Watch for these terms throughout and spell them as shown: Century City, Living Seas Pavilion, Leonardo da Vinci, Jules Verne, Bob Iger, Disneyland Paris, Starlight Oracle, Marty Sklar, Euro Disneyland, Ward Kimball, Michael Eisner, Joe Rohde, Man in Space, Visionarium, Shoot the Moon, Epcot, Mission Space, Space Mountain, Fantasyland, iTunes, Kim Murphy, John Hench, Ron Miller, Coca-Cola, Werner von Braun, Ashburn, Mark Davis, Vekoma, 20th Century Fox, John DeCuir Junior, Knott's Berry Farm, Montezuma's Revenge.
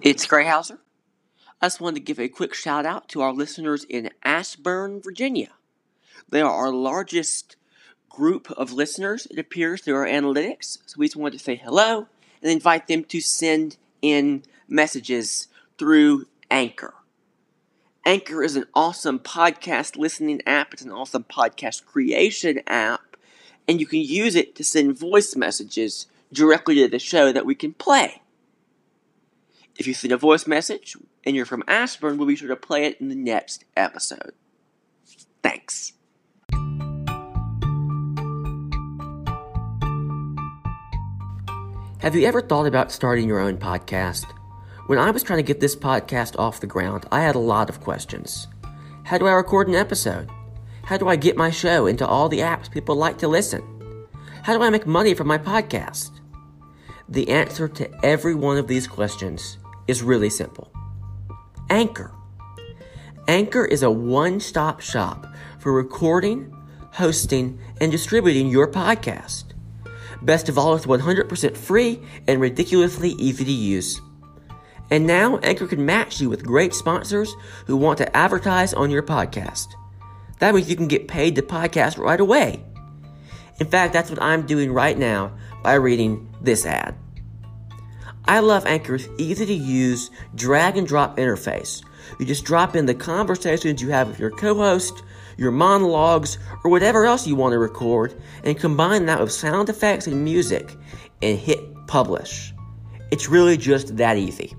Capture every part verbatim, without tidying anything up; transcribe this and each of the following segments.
It's Greyhauser. I just wanted to give a quick shout out to our listeners in Ashburn, Virginia. They are our largest group of listeners, it appears, through our analytics. So we just wanted to say hello and invite them to send in messages through Anchor. Anchor is an awesome podcast listening app. It's an awesome podcast creation app. And you can use it to send voice messages directly to the show that we can play. If you send a voice message and you're from Ashburn, we'll be sure to play it in the next episode. Thanks. Have you ever thought about starting your own podcast? When I was trying to get this podcast off the ground, I had a lot of questions. How do I record an episode? How do I get my show into all the apps people like to listen? How do I make money from my podcast? The answer to every one of these questions is really simple. Anchor. Anchor is a one-stop shop for recording, hosting, and distributing your podcast. Best of all, it's one hundred percent free and ridiculously easy to use. And now, Anchor can match you with great sponsors who want to advertise on your podcast. That means you can get paid to podcast right away. In fact, that's what I'm doing right now by reading this ad. I love Anchor's easy-to-use drag-and-drop interface. You just drop in the conversations you have with your co-host, your monologues, or whatever else you want to record, and combine that with sound effects and music, and hit publish. It's really just that easy.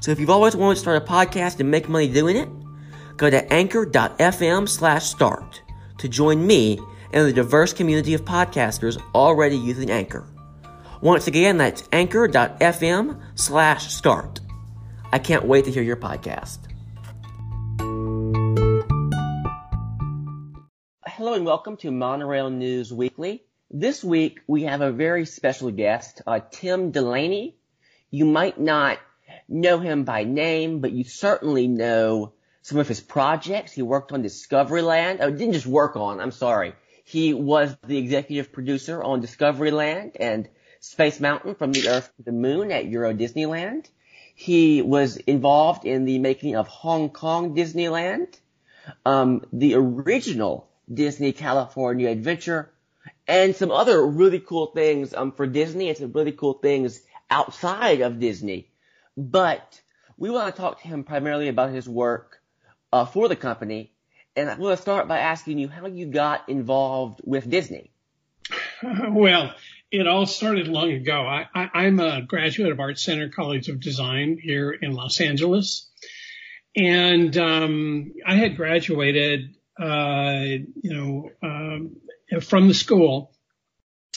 So if you've always wanted to start a podcast and make money doing it, go to anchor.fm slash start to join me and the diverse community of podcasters already using Anchor. Once again, that's anchor.fm slash start. I can't wait to hear your podcast. Hello and welcome to Monorail News Weekly. This week, we have a very special guest, uh, Tim Delaney. You might not know him by name, but you certainly know some of his projects. He worked on Discoveryland. Oh, didn't just work on, I'm sorry. He was the executive producer on Discoveryland and Space Mountain, From the Earth to the Moon at Euro Disneyland. He was involved in the making of Hong Kong Disneyland, um, the original Disney California Adventure, and some other really cool things um, for Disney and some really cool things outside of Disney. But we want to talk to him primarily about his work uh, for the company. And I want to start by asking you how you got involved with Disney. Well, it all started long ago. I, I, I'm a graduate of Art Center College of Design here in Los Angeles. And um, I had graduated, uh, you know, um, from the school.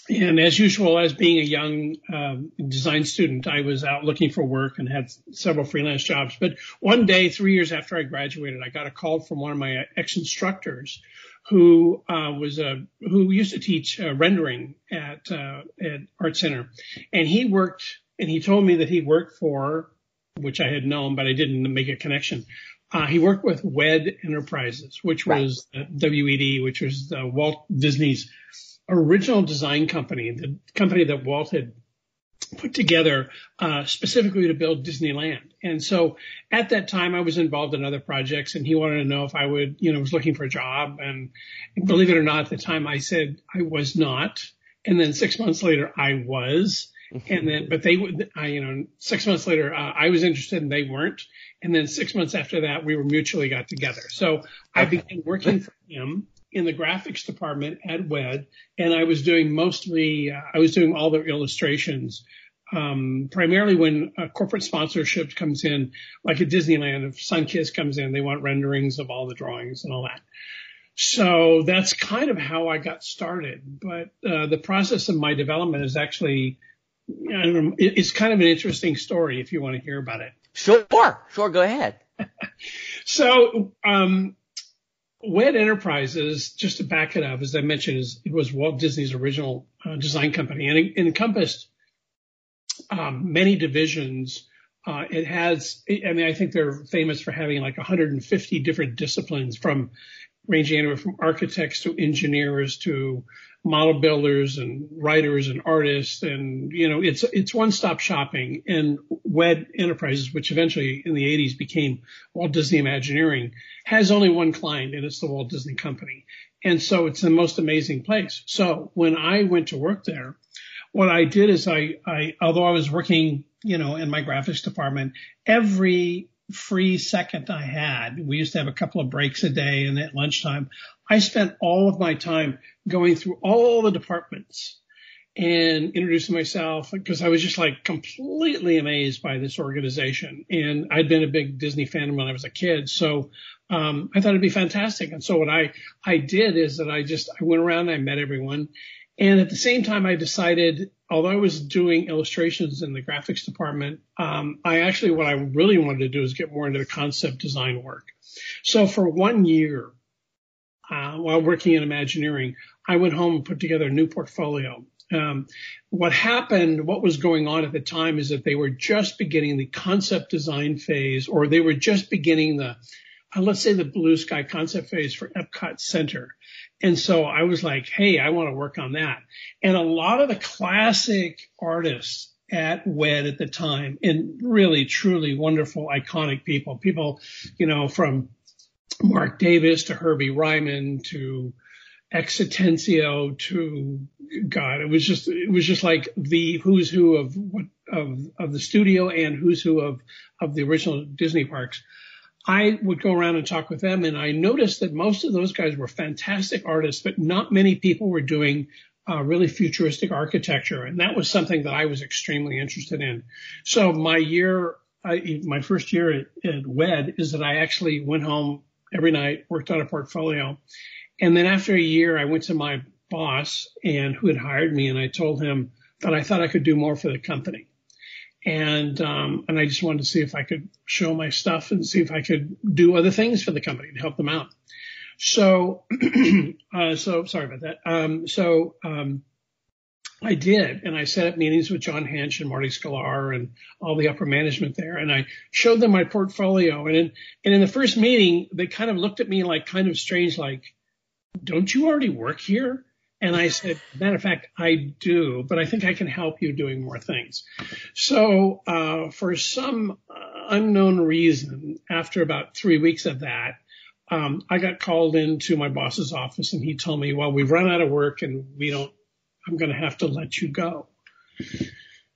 And as usual, as being a young um, design student, I was out looking for work and had several freelance jobs. But one day, three years after I graduated, I got a call from one of my ex-instructors who uh, was a who used to teach uh, rendering at uh, at Art Center, and he worked and he told me that he worked for, which I had known, but I didn't make a connection. Uh, he worked with W E D Enterprises, which was right. W E D, which was the Walt Disney's original design company, the company that Walt had put together uh, specifically to build Disneyland. And so at that time, I was involved in other projects, and he wanted to know if I would, you know, was looking for a job. And believe it or not, at the time, I said I was not. And then six months later, I was. And then, but they would, I, you know, six months later, uh, I was interested and they weren't. And then six months after that, we were mutually got together. So okay. I began working for him in the graphics department at W E D. And I was doing mostly, uh, I was doing all their illustrations. Um, primarily when uh, corporate sponsorship comes in, like at Disneyland, if Sunkist comes in, they want renderings of all the drawings and all that. So that's kind of how I got started. But, uh, the process of my development is actually, I don't know, it's kind of an interesting story if you want to hear about it. Sure, sure, go ahead. So, um, W E D Enterprises, just to back it up, as I mentioned, is, it was Walt Disney's original uh, design company, and it encompassed um, many divisions. Uh, it has, I mean, I think they're famous for having like one hundred fifty different disciplines, from ranging anywhere from architects to engineers to model builders and writers and artists. And, you know, it's it's one-stop shopping. And W E D Enterprises, which eventually in the eighties became Walt Disney Imagineering, has only one client, and it's the Walt Disney Company. And so it's the most amazing place. So when I went to work there, what I did is I, I although I was working, you know, in my graphics department, every free second I had, we used to have a couple of breaks a day, and at lunchtime, I spent all of my time going through all the departments and introducing myself, because I was just like completely amazed by this organization. And I'd been a big Disney fan when I was a kid. So um, I thought it'd be fantastic. And so what I, I did is that I just I went around and I met everyone. And at the same time, I decided, although I was doing illustrations in the graphics department, um, I actually, what I really wanted to do is get more into the concept design work. So for one year, uh, while working in Imagineering, I went home and put together a new portfolio. Um, what happened, what was going on at the time is that they were just beginning the concept design phase, or they were just beginning the, uh, let's say the blue sky concept phase for Epcot Center. And so I was like, hey, I want to work on that. And a lot of the classic artists at W E D at the time, and really, truly wonderful, iconic people, people, you know, from Mark Davis to Herbie Ryman to Exitenzio to God, it was just it was just like the who's who of of of the studio and who's who of of the original Disney parks. I would go around and talk with them, and I noticed that most of those guys were fantastic artists, but not many people were doing uh, really futuristic architecture, and that was something that I was extremely interested in. So my year, I, my first year at, at W E D is that I actually went home every night, worked on a portfolio, and then after a year, I went to my boss and who had hired me, and I told him that I thought I could do more for the company. And, um, and I just wanted to see if I could show my stuff and see if I could do other things for the company to help them out. So, uh, so sorry about that. Um, so, um, I did. And I set up meetings with John Hench and Marty Sklar and all the upper management there. And I showed them my portfolio. And in, and in the first meeting, they kind of looked at me like kind of strange, like, don't you already work here? And I said, matter of fact, I do, but I think I can help you doing more things. So uh for some unknown reason, after about three weeks of that, um I got called into my boss's office, and he told me, well, we've run out of work and we don't, I'm going to have to let you go.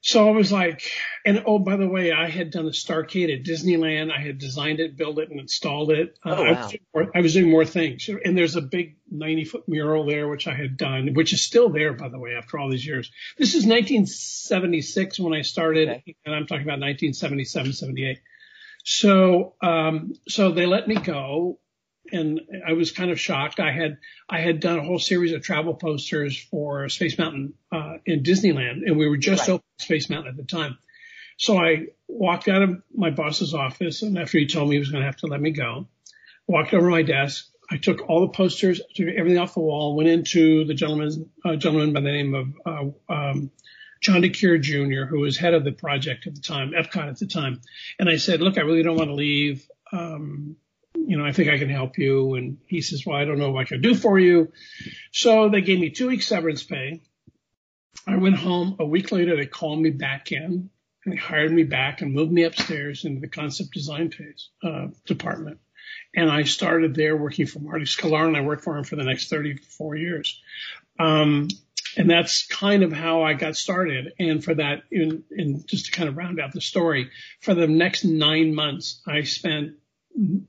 So I was like, and oh, by the way, I had done the Starcade at Disneyland. I had designed it, built it, and installed it. Oh, uh, wow. I was doing more, I was doing more things. And there's a big ninety-foot mural there, which I had done, which is still there, by the way, after all these years. This is nineteen seventy-six when I started, okay. And I'm talking about nineteen seventy-seven, seventy-eight. So, um, so they let me go. And I was kind of shocked. I had I had done a whole series of travel posters for Space Mountain uh, in Disneyland, and we were just right. Opening Space Mountain at the time. So I walked out of my boss's office, and after he told me he was going to have to let me go, walked over to my desk. I took all the posters, took everything off the wall, went into the gentleman, uh, gentleman by the name of uh, um, John DeCuir Junior, who was head of the project at the time, Epcot at the time. And I said, look, I really don't want to leave. Um You know, I think I can help you. And he says, well, I don't know what I can do for you. So they gave me two weeks severance pay. I went home. A week later, they called me back in, and they hired me back and moved me upstairs into the concept design phase uh, department. And I started there working for Marty Sklar, and I worked for him for the next thirty-four years. Um, and that's kind of how I got started. And for that, in, in just to kind of round out the story, for the next nine months, I spent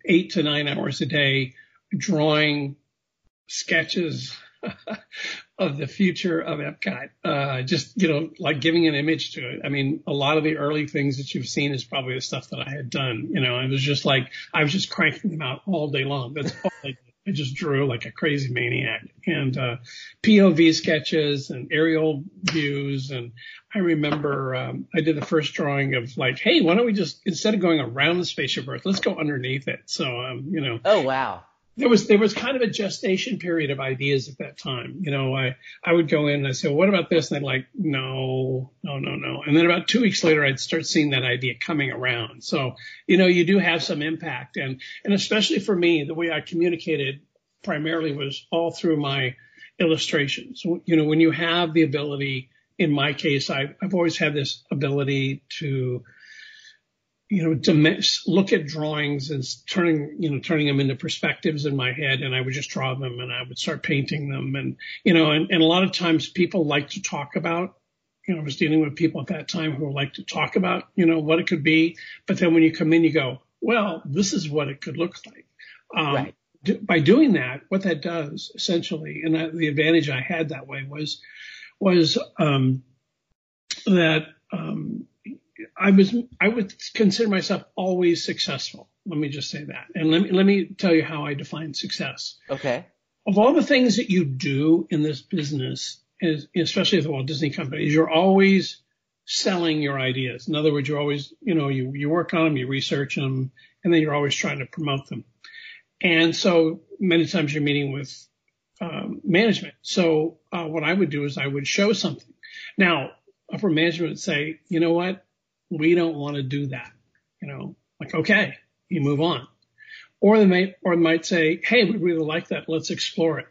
eight to nine hours a day drawing sketches of the future of Epcot, uh, just, you know, like giving an image to it. I mean, a lot of the early things that you've seen is probably the stuff that I had done. You know, it was just like I was just cranking them out all day long. That's all I did. I just drew like a crazy maniac, and uh, P O V sketches and aerial views. And I remember um, I did the first drawing of like, hey, why don't we just, instead of going around the spaceship Earth, let's go underneath it. So, um, you know. Oh, wow. There was there was kind of a gestation period of ideas at that time. You know, I, I would go in and I'd say, well, what about this? And they'd like, no, no, no, no. And then about two weeks later, I'd start seeing that idea coming around. So, you know, you do have some impact. And, and especially for me, the way I communicated primarily was all through my illustrations. You know, when you have the ability, in my case, I've, I've always had this ability to, you know, to mix, look at drawings and turning, you know, turning them into perspectives in my head. And I would just draw them and I would start painting them. And, you know, and, and a lot of times people like to talk about, you know, I was dealing with people at that time who like to talk about, you know, what it could be. But then when you come in, you go, well, this is what it could look like. Um, right. d- by doing that, what that does essentially, and I, the advantage I had that way was, was um, that um, I was, I would consider myself always successful. Let me just say that. And let me, let me tell you how I define success. Okay. Of all the things that you do in this business, is, especially at the Walt Disney Company, is you're always selling your ideas. In other words, you're always, you know, you, you work on them, you research them, and then you're always trying to promote them. And so many times you're meeting with um, management. So uh, what I would do is I would show something. Now, upper management would say, you know what? We don't want to do that. You know, like, okay, you move on. Or they may, or might say, hey, we really like that. Let's explore it.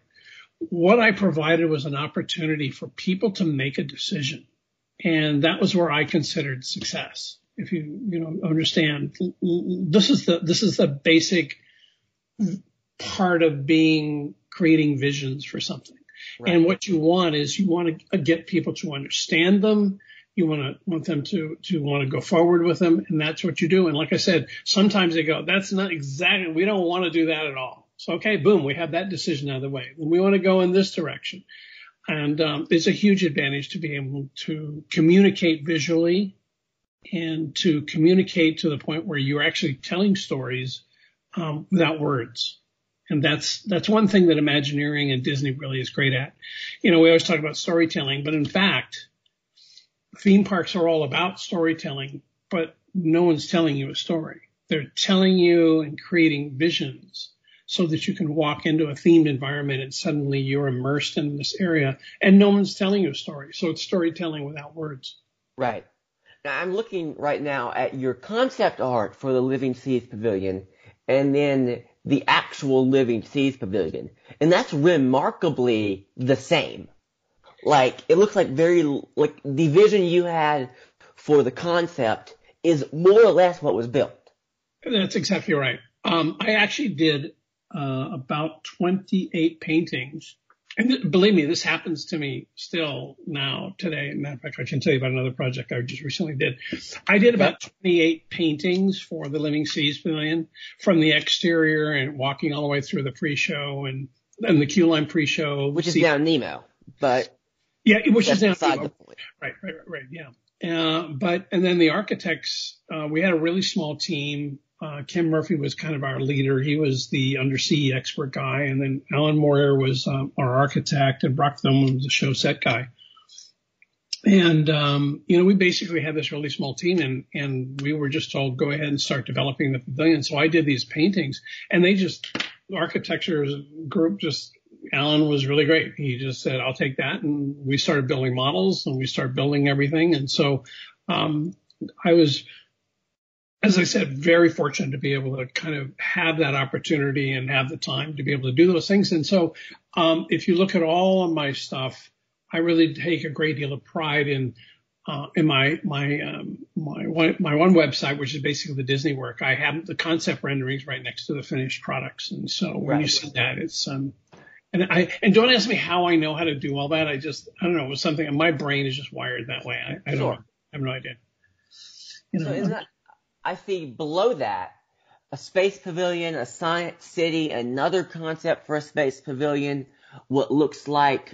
What I provided was an opportunity for people to make a decision. And that was where I considered success. If you, you know, understand, this is the, this is the basic part of being, creating visions for something. Right. And what you want is you want to get people to understand them. You want to want them to, to want to go forward with them. And that's what you do. And like I said, sometimes they go, that's not exactly, we don't want to do that at all. So, okay, boom, we have that decision out of the way. We want to go in this direction. And um, it's a huge advantage to be able to communicate visually and to communicate to the point where you're actually telling stories um, without words. And that's that's one thing that Imagineering and Disney really is great at. You know, we always talk about storytelling, but in fact, theme parks are all about storytelling, but no one's telling you a story. They're telling you and creating visions, so that you can walk into a themed environment and suddenly you're immersed in this area and no one's telling you a story. So it's storytelling without words. Right. Now I'm looking right now at your concept art for the Living Seas Pavilion and then the actual Living Seas Pavilion. And that's remarkably the same. Like, it looks like very, like the vision you had for the concept is more or less what was built. That's exactly right. Um, I actually did Uh, about twenty-eight paintings. And th- believe me, this happens to me still now today. As a matter of fact, I can tell you about another project I just recently did. I did about twenty-eight paintings for the Living Seas Pavilion, from the exterior and walking all the way through the pre-show and, and the queue line pre-show. Which is now Nemo, but. Yeah, which is now Nemo. Right, right, right, right, yeah. Uh, but, and then the architects, uh, we had a really small team. Uh, Kim Murphy was kind of our leader. He was the undersea expert guy. And then Alan Moyer was um, our architect, and Brock Thunman was the show set guy. And, um, you know, we basically had this really small team, and, and we were just told, go ahead and start developing the pavilion. So I did these paintings, and they just, the architecture group just, Alan was really great. He just said, I'll take that. And we started building models, and we started building everything. And so um, I was, as I said, very fortunate to be able to kind of have that opportunity and have the time to be able to do those things. And so um, if you look at all of my stuff, I really take a great deal of pride in uh, in my my, um, my my one website, which is basically the Disney work. I have the concept renderings right next to the finished products. And so when right. you see that, it's um, and I and don't ask me how I know how to do all that. I just I don't know. It was something. My brain is just wired that way. I, I don't sure. I have no idea. You know, so is that- I see below that a space pavilion, a science city, another concept for a space pavilion, what looks like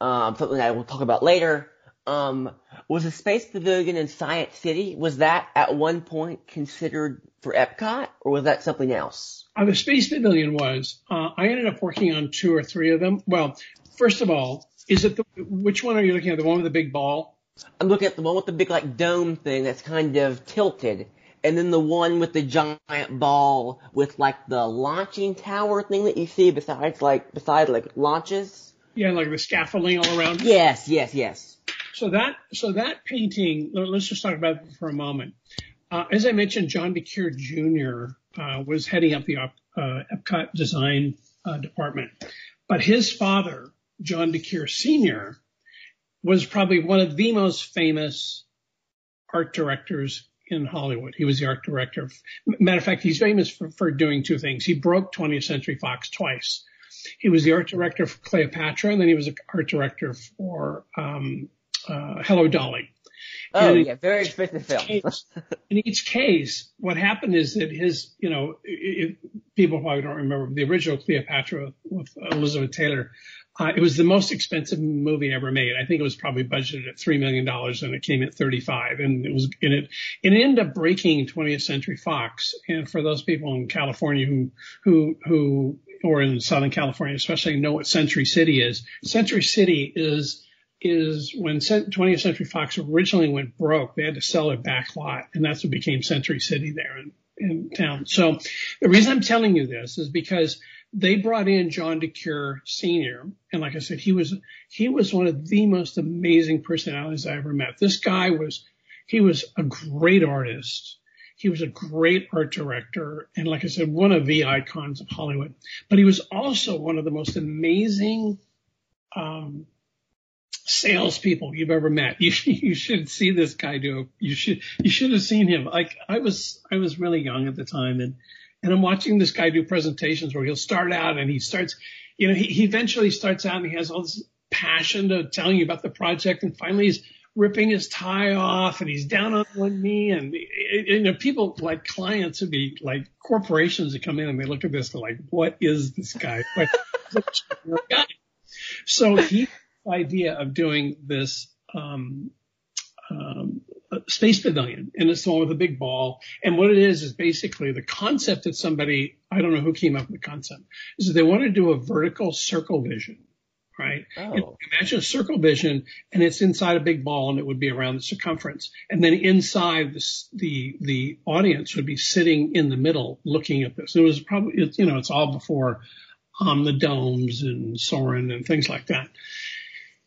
um, something that we'll talk about later. Um, was a space pavilion in Science City, was that at one point considered for Epcot, or was that something else? Uh, the space pavilion was. Uh, I ended up working on two or three of them. Well, first of all, is it the, which one are you looking at? The one with the big ball? I'm looking at the one with the big like dome thing that's kind of tilted. And then the one with the giant ball with like the launching tower thing that you see besides like beside like launches. Yeah, like the scaffolding all around. Yes, yes, yes. So that so that painting, let's just talk about it for a moment. Uh, as I mentioned, John DeCuir Junior Uh, was heading up the uh, Epcot design uh, department. But his father, John DeCuir Senior, was probably one of the most famous art directors in Hollywood. He was the art director. Matter of fact, he's famous for, for doing two things. He broke twentieth century fox twice. He was the art director for Cleopatra, and then he was the art director for um, uh, Hello, Dolly. Oh, and yeah, very expensive film. Case, in each case, what happened is that his, you know, it, people probably don't remember the original Cleopatra with Elizabeth Taylor. Uh, it was the most expensive movie ever made. I think it was probably budgeted at three million dollars, and it came at thirty-five. And it was, and it, and it ended up breaking twentieth century fox. And for those people in California who, who, who, or in Southern California, especially, know what Century City is. Century City is. is when twentieth century fox originally went broke, they had to sell their back lot, and that's what became Century City there in, in town. So the reason I'm telling you this is because they brought in John DeCuir Senior, and like I said, he was he was one of the most amazing personalities I ever met. This guy was he was a great artist. He was a great art director, and like I said, one of the icons of Hollywood. But he was also one of the most amazing um salespeople you've ever met. You, you should see this guy do. You should you should have seen him. Like I was I was really young at the time, and and I'm watching this guy do presentations where he'll start out and he starts, you know, he, he eventually starts out and he has all this passion to telling you about the project, and finally he's ripping his tie off and he's down on one knee, and you know, people like clients would be like corporations that come in and they look at this, they're like, what is this guy? So he. Idea of doing this um, um, space pavilion, and it's the one with a big ball. And what it is is basically the concept that somebody, I don't know who came up with the concept, is that they want to do a vertical circle vision, right? Oh. Imagine a circle vision, and it's inside a big ball, and it would be around the circumference. And then inside the the, the audience would be sitting in the middle looking at this. It was probably, it, you know, it's all before um, the domes and Soarin' and things like that.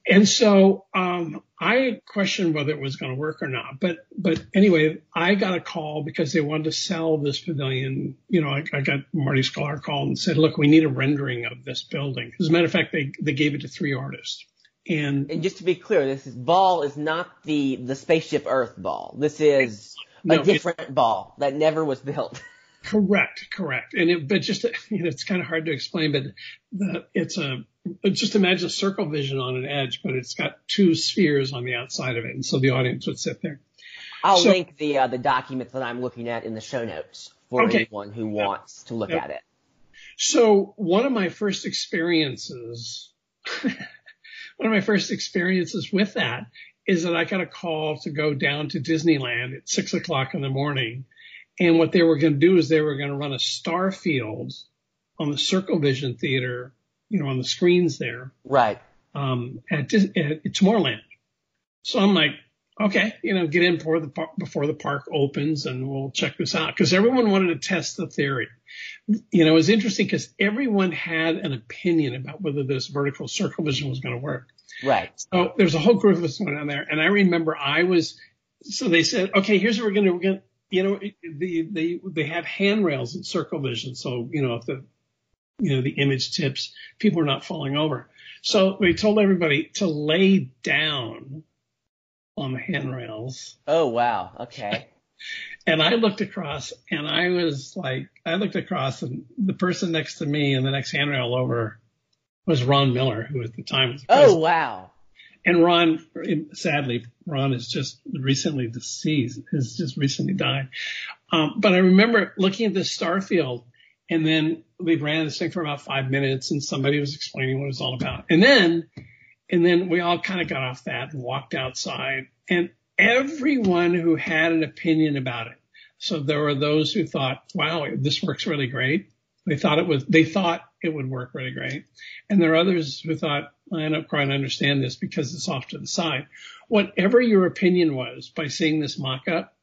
And so um, I questioned whether it was going to work or not. But but anyway, I got a call because they wanted to sell this pavilion. You know, I, I got Marty Sklar called and said, look, we need a rendering of this building. As a matter of fact, they, they gave it to three artists. And, and just to be clear, this is, ball is not the, the Spaceship Earth ball. This is a no, different it, ball that never was built. Correct, correct. And it, but just, you know, it's kind of hard to explain, but the, it's a, just imagine a circle vision on an edge, but it's got two spheres on the outside of it. And so the audience would sit there. I'll so, link the uh, the documents that I'm looking at in the show notes for okay. anyone who yep. wants to look yep. at it. So one of my first experiences, one of my first experiences with that is that I got a call to go down to Disneyland at six o'clock in the morning. And what they were going to do is they were going to run a star field on the Circle Vision Theater, you know, on the screens there. Right. Um, at, at, at Tomorrowland. So I'm like, okay, you know, get in before the, before the park opens and we'll check this out. Cause everyone wanted to test the theory. You know, it was interesting cause everyone had an opinion about whether this vertical circle vision was going to work. Right. So there's a whole group of us going down there. And I remember I was, so they said, okay, here's what we're going to, we're going to, you know, the, they, they have handrails in circle vision. So, you know, if the, you know, the image tips, people are not falling over. So they told everybody to lay down on the handrails. Oh, wow. Okay. And I looked across and I was like, I looked across and the person next to me and the next handrail over was Ron Miller, who at the time was the president. Oh, wow. And Ron, sadly, Ron is just recently deceased, has just recently died. Um, but I remember looking at this star field. And then we ran this thing for about five minutes and somebody was explaining what it was all about. And then, and then we all kind of got off that and walked outside, and everyone who had an opinion about it. So there were those who thought, wow, this works really great. They thought it was, they thought it would work really great. And there are others who thought, I don't quite understand this because it's off to the side. Whatever your opinion was, by seeing this mock up,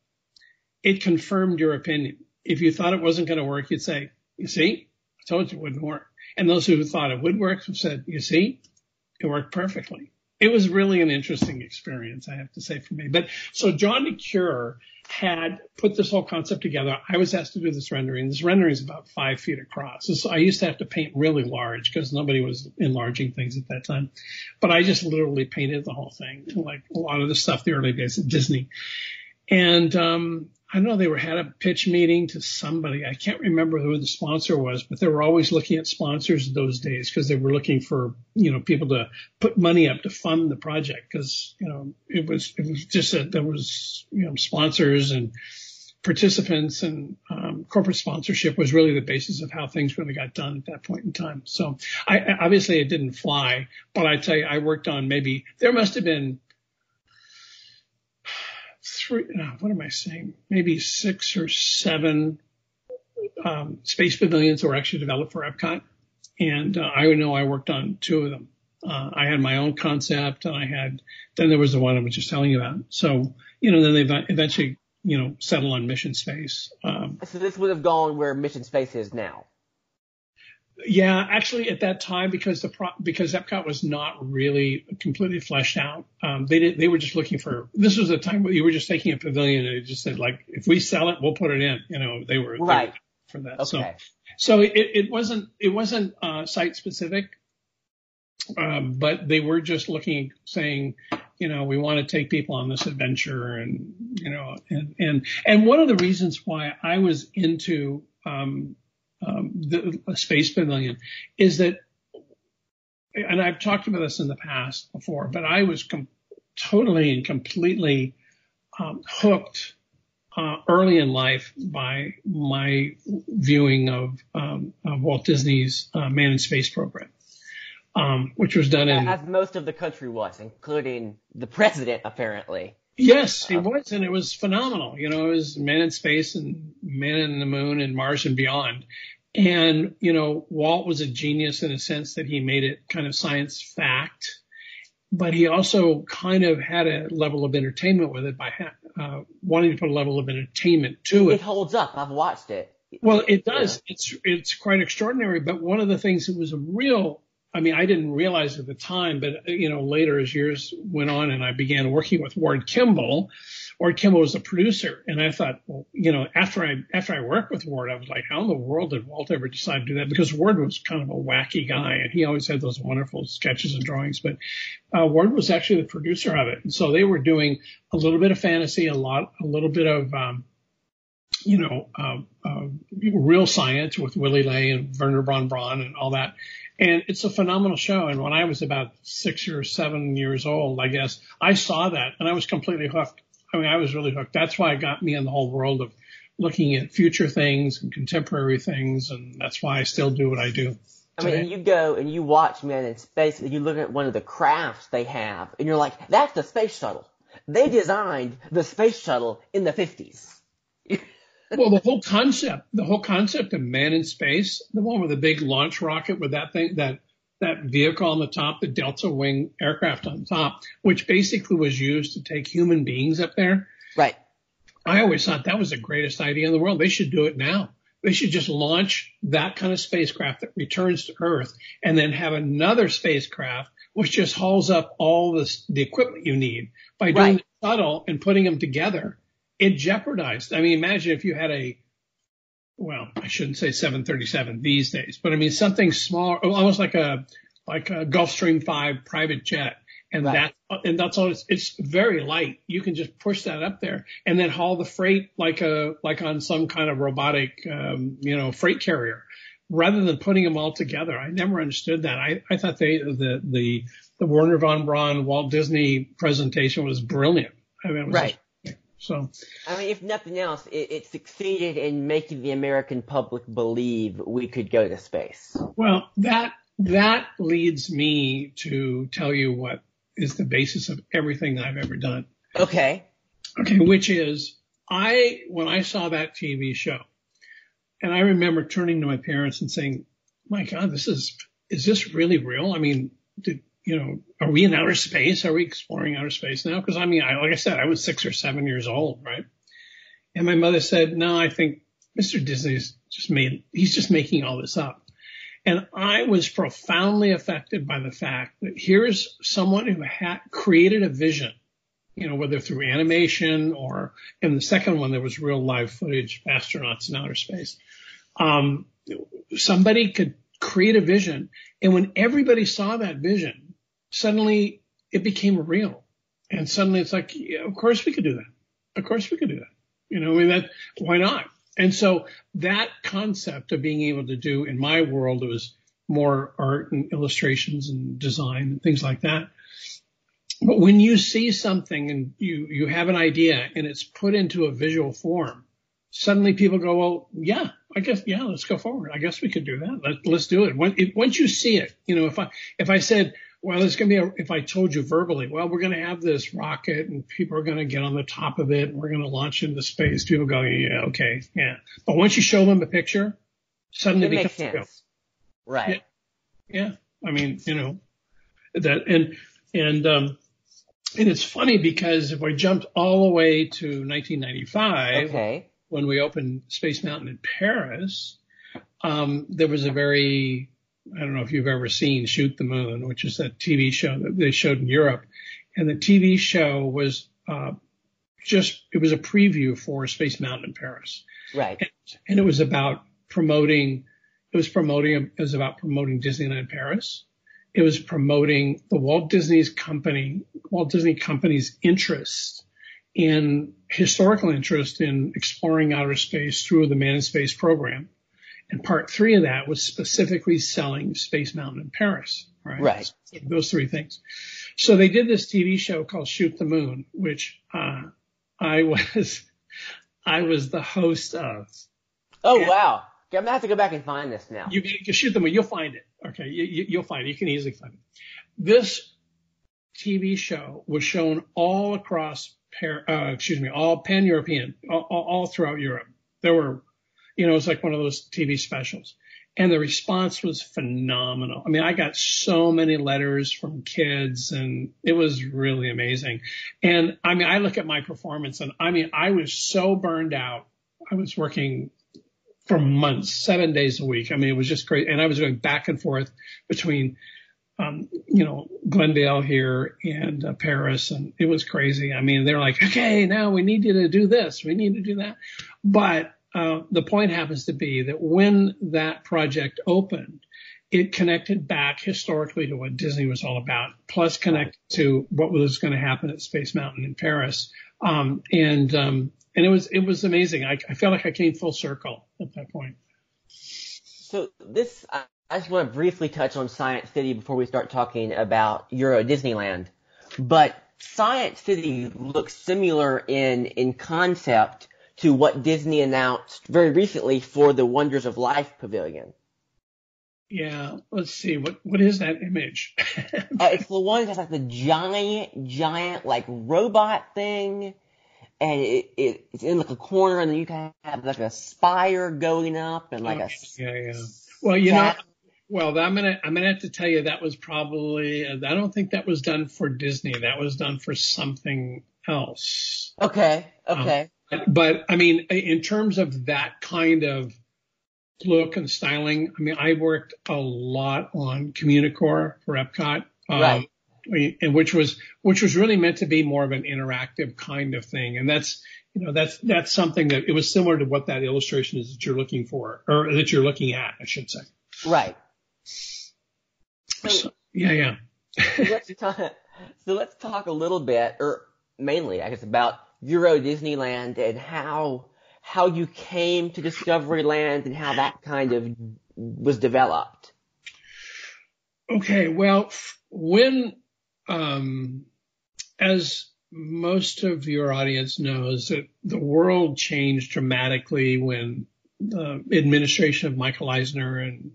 it confirmed your opinion. If you thought it wasn't going to work, you'd say, you see, I told you it wouldn't work. And those who thought it would work said, you see, it worked perfectly. it was really an interesting experience, I have to say, for me. But so John DeCuir had put this whole concept together. I was asked to do this rendering. This rendering is about five feet across. So I used to have to paint really large because nobody was enlarging things at that time. But I just literally painted the whole thing, like a lot of the stuff the early days at Disney. And um, I know they were had a pitch meeting to somebody. I can't remember who the sponsor was, but they were always looking at sponsors those days because they were looking for, you know, people to put money up to fund the project because, you know, it was it was just that there was, you know, sponsors and participants and um, corporate sponsorship was really the basis of how things really got done at that point in time. So I obviously it didn't fly, but I tell you, I worked on maybe there must have been. Three, no, what am I saying? Maybe six or seven um, space pavilions were actually developed for Epcot. And uh, I know I worked on two of them. Uh, I had my own concept and I had, then there was the one I was just telling you about. So, you know, then they eventually, you know, settle on Mission Space. Um, so this would have gone where Mission Space is now. Yeah, actually, at that time, because the pro- because Epcot was not really completely fleshed out, um, they did, they were just looking for. This was a time where you were just taking a pavilion and it just said like, if we sell it, we'll put it in. You know, they were right they were for that. Okay. So, so it, it wasn't it wasn't uh, site specific, um, but they were just looking, saying, you know, we want to take people on this adventure, and you know, and and and one of the reasons why I was into um, Um, the a space pavilion is that, and I've talked about this in the past before, but I was com- totally and completely um, hooked uh, early in life by my viewing of, um, of Walt Disney's uh, Man in Space program, um, which was done in... As most of the country was, including the president, apparently. Yes, it was, and it was phenomenal. You know, it was Man in Space and Man in the Moon and Mars and Beyond. And, you know, Walt was a genius in a sense that he made it kind of science fact, but he also kind of had a level of entertainment with it by uh, wanting to put a level of entertainment to it. It holds up. I've watched it. Well, it does. Yeah. It's it's quite extraordinary, but one of the things that was a real I mean, I didn't realize at the time, but, you know, later as years went on and I began working with Ward Kimball, Ward Kimball was the producer. And I thought, well, you know, after I after I worked with Ward, I was like, how in the world did Walt ever decide to do that? Because Ward was kind of a wacky guy and he always had those wonderful sketches and drawings. But uh, Ward was actually the producer of it. And so they were doing a little bit of fantasy, a lot, a little bit of, um, you know, uh, uh, real science with Willy Ley and Werner von Braun and all that. And it's a phenomenal show. And when I was about six or seven years old, I guess, I saw that and I was completely hooked. I mean, I was really hooked. That's why it got me in the whole world of looking at future things and contemporary things. And that's why I still do what I do today. I mean, you go and you watch Man in Space and you look at one of the crafts they have and you're like, that's the space shuttle. They designed the space shuttle in the fifties. Well, the whole concept, the whole concept of Man in Space, the one with the big launch rocket with that thing, that that vehicle on the top, the Delta wing aircraft on top, which basically was used to take human beings up there. Right. I always thought that was the greatest idea in the world. They should do it now. They should just launch that kind of spacecraft that returns to Earth and then have another spacecraft which just hauls up all this, the equipment you need by doing right. the shuttle and putting them together. It jeopardized. I mean, imagine if you had a, well, I shouldn't say seven thirty-seven these days, but I mean something smaller, almost like a like a Gulfstream five private jet, and right. that and that's all. It's, it's very light. You can just push that up there and then haul the freight like a like on some kind of robotic, um, you know, freight carrier, rather than putting them all together. I never understood that. I, I thought they the the the Werner von Braun Walt Disney presentation was brilliant. I mean, it was right. Just, So, I mean, if nothing else, it, it succeeded in making the American public believe we could go to space. Well, that that leads me to tell you what is the basis of everything I've ever done. Okay. Okay, which is I when I saw that T V show, and I remember turning to my parents and saying, "My God, this is is this really real? I mean, did." You know, are we in outer space? Are we exploring outer space now? Because, I mean, I, like I said, I was six or seven years old, right? And my mother said, no, I think Mister Disney's just made – he's just making all this up. And I was profoundly affected by the fact that here's someone who had created a vision, you know, whether through animation or in the second one, there was real live footage, astronauts in outer space. Um, somebody could create a vision. And when everybody saw that vision, suddenly it became real. And suddenly it's like, yeah, of course we could do that. Of course we could do that. You know, I mean, that, why not? And so that concept of being able to do, in my world, it was more art and illustrations and design and things like that. But when you see something and you, you have an idea and it's put into a visual form, suddenly people go, well, yeah, I guess, yeah, let's go forward. I guess we could do that. Let, let's do it. When, if, once you see it, you know, if I, if I said, well, it's going to be, a, if I told you verbally, well, we're going to have this rocket and people are going to get on the top of it and we're going to launch into space. People go, yeah, okay, yeah. But once you show them a picture, suddenly it becomes sense. Real. Right. Yeah. yeah. I mean, you know, that, and, and, um, and it's funny because if I jumped all the way to nineteen ninety-five, okay, when we opened Space Mountain in Paris, um, there was a very, I don't know if you've ever seen Shoot the Moon, which is that T V show that they showed in Europe. And the T V show was uh, just, it was a preview for Space Mountain in Paris. Right. And, and it was about promoting, it was promoting, it was about promoting Disneyland Paris. It was promoting the Walt Disney's company, Walt Disney Company's interest in, historical interest in exploring outer space through the Man in Space program. And part three of that was specifically selling Space Mountain in Paris, right? Right. So those three things. So they did this T V show called Shoot the Moon, which uh, I was I was the host of. Oh, and wow. I'm going to have to go back and find this now. You can Shoot the Moon. You'll find it. Okay. You, you, you'll find it. You can easily find it. This T V show was shown all across, Par- uh, excuse me, all pan-European, all, all, all throughout Europe. There were, you know, it's like one of those T V specials. And the response was phenomenal. I mean, I got so many letters from kids and it was really amazing. And I mean, I look at my performance and I mean, I was so burned out. I was working for months, seven days a week. I mean, it was just crazy. And I was going back and forth between, um, you know, Glendale here and uh, Paris. And it was crazy. I mean, they're like, okay, now we need you to do this. We need to do that. But Uh, the point happens to be that when that project opened, it connected back historically to what Disney was all about, plus connected to what was going to happen at Space Mountain in Paris. Um, and um, and it was it was amazing. I, I felt like I came full circle at that point. So this, I, I just want to briefly touch on Science City before we start talking about Euro Disneyland. But Science City looks similar in in concept to what Disney announced very recently for the Wonders of Life Pavilion. Yeah, let's see. What What is that image? uh, it's the one that's like the giant, giant, like, robot thing. And it, it it's in, like, a corner, and then you kind of have, like, a spire going up and, like, oh, a... Yeah, yeah. Well, you cat. know... Well, I'm gonna I'm gonna have to tell you that was probably I don't think that was done for Disney. That was done for something else. Okay. Okay. Um, But, I mean, in terms of that kind of look and styling, I mean, I worked a lot on Communicore for Epcot, um, right. and which was which was really meant to be more of an interactive kind of thing. And that's, you know, that's that's something that it was similar to what that illustration is that you're looking for, or that you're looking at, I should say. Right. So, so, yeah, yeah. let's talk, so let's talk a little bit, or mainly, I guess, about Euro Disneyland and how how you came to Discoveryland and how that kind of was developed. Okay, well, when, um, as most of your audience knows, that the world changed dramatically when the administration of Michael Eisner and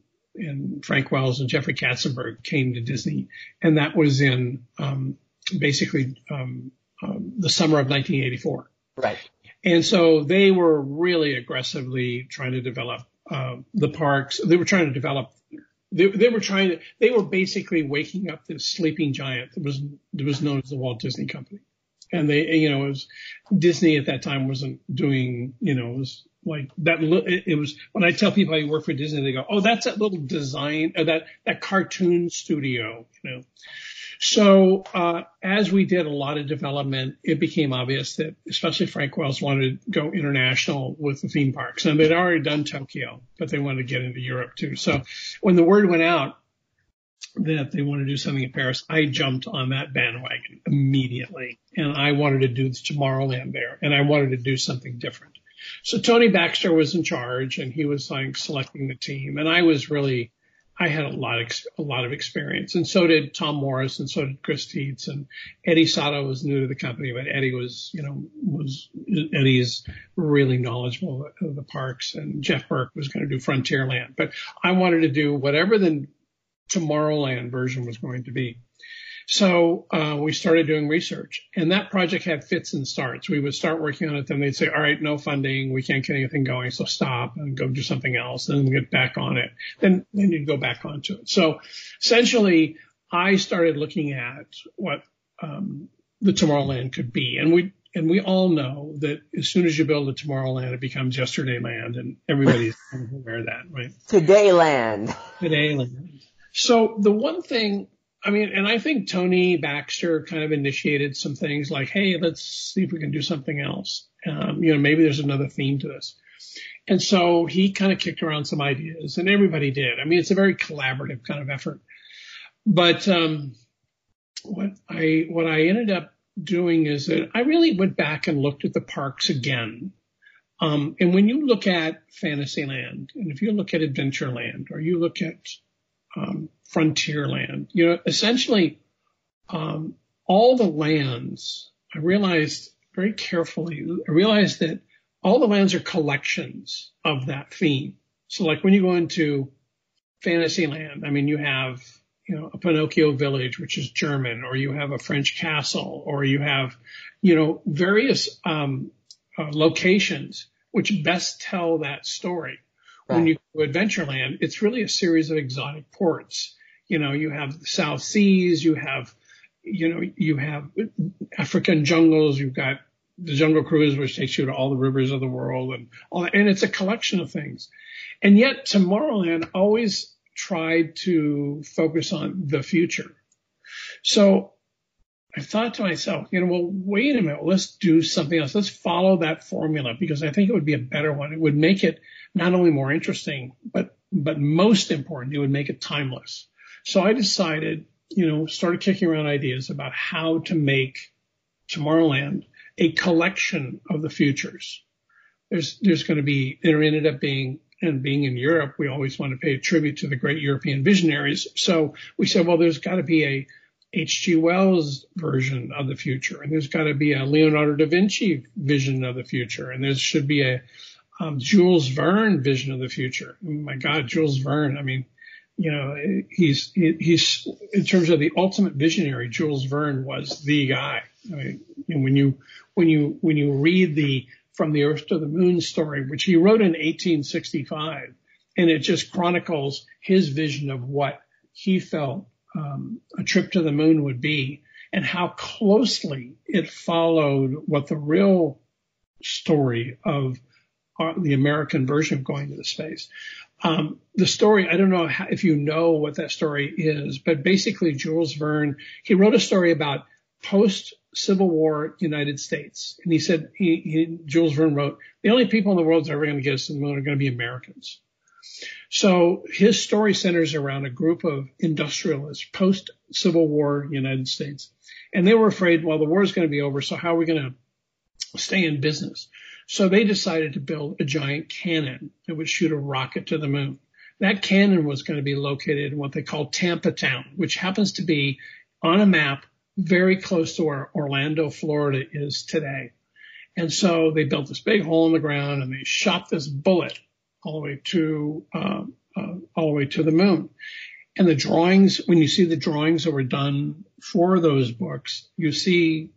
and Frank Wells and Jeffrey Katzenberg came to Disney, and that was in um, basically. Um, Um, the summer of nineteen eighty-four. Right. And so they were really aggressively trying to develop uh, the parks. They were trying to develop, they, they were trying to, they were basically waking up this sleeping giant that was, that was known as the Walt Disney Company. And they, you know, it was Disney at that time wasn't doing, you know, it was like that. It, it was when I tell people I work for Disney, they go, "Oh, that's that little design, or that that cartoon studio," you know. So uh as we did a lot of development, it became obvious that especially Frank Wells wanted to go international with the theme parks. And they'd already done Tokyo, but they wanted to get into Europe too. So when the word went out that they wanted to do something in Paris, I jumped on that bandwagon immediately. And I wanted to do the Tomorrowland there, and I wanted to do something different. So Tony Baxter was in charge, and he was like selecting the team. And I was really I had a lot, of, a lot of experience, and so did Tom Morris, and so did Chris Teets, and Eddie Sato was new to the company, but Eddie was, you know, was Eddie's really knowledgeable of the parks, and Jeff Burke was going to do Frontierland, but I wanted to do whatever the Tomorrowland version was going to be. So uh, we started doing research, and that project had fits and starts. We would start working on it, then they'd say, all right, no funding, we can't get anything going, so stop and go do something else, then we'll get back on it. Then, then you'd go back onto it. So essentially, I started looking at what um, the Tomorrowland could be, and we and we all know that as soon as you build a Tomorrowland, it becomes Yesterdayland, and everybody's aware of that, right? Todayland. Todayland. So the one thing... I mean, and I think Tony Baxter kind of initiated some things like, hey, let's see if we can do something else. Um, you know, maybe there's another theme to this. And so he kind of kicked around some ideas, and everybody did. I mean, it's a very collaborative kind of effort. But um, what I what I ended up doing is that I really went back and looked at the parks again. Um, and when you look at Fantasyland, and if you look at Adventureland, or you look at um Frontierland, you know, essentially um all the lands, I realized very carefully, I realized that all the lands are collections of that theme. So like when you go into Fantasyland, I mean, you have, you know, a Pinocchio village, which is German, or you have a French castle, or you have, you know, various um uh, locations which best tell that story. When you go to Adventureland, it's really a series of exotic ports. You know, you have the South Seas, you have, you know, you have African jungles, you've got the Jungle Cruise, which takes you to all the rivers of the world, and all that. And it's a collection of things. And yet Tomorrowland always tried to focus on the future. So I thought to myself, you know, well, wait a minute, let's do something else. Let's follow that formula, because I think it would be a better one. It would make it not only more interesting, but but most important, it would make it timeless. So I decided, you know, started kicking around ideas about how to make Tomorrowland a collection of the futures. There's there's going to be, there ended up being, and being in Europe, we always want to pay a tribute to the great European visionaries. So we said, well, there's got to be a H G Wells version of the future, and there's got to be a Leonardo da Vinci vision of the future, and there should be a um, Jules Verne vision of the future. Oh my God, Jules Verne! I mean, you know, he's he's in terms of the ultimate visionary. Jules Verne was the guy. I mean, you know, when you when you when you read the From the Earth to the Moon story, which he wrote in eighteen sixty-five, and it just chronicles his vision of what he felt Um, a trip to the moon would be, and how closely it followed what the real story of uh, the American version of going to the space. Um, the story, I don't know how, if you know what that story is, but basically Jules Verne, he wrote a story about post-Civil War United States. And he said, he, he, Jules Verne wrote, the only people in the world that are ever going to get us to the moon are going to be Americans. So his story centers around a group of industrialists, post-Civil War United States. And they were afraid, well, the war is going to be over, so how are we going to stay in business? So they decided to build a giant cannon that would shoot a rocket to the moon. That cannon was going to be located in what they call Tampa Town, which happens to be on a map very close to where Orlando, Florida is today. And so they built this big hole in the ground, and they shot this bullet all the way to um, uh, all the way to the moon. And the drawings, when you see the drawings that were done for those books, you see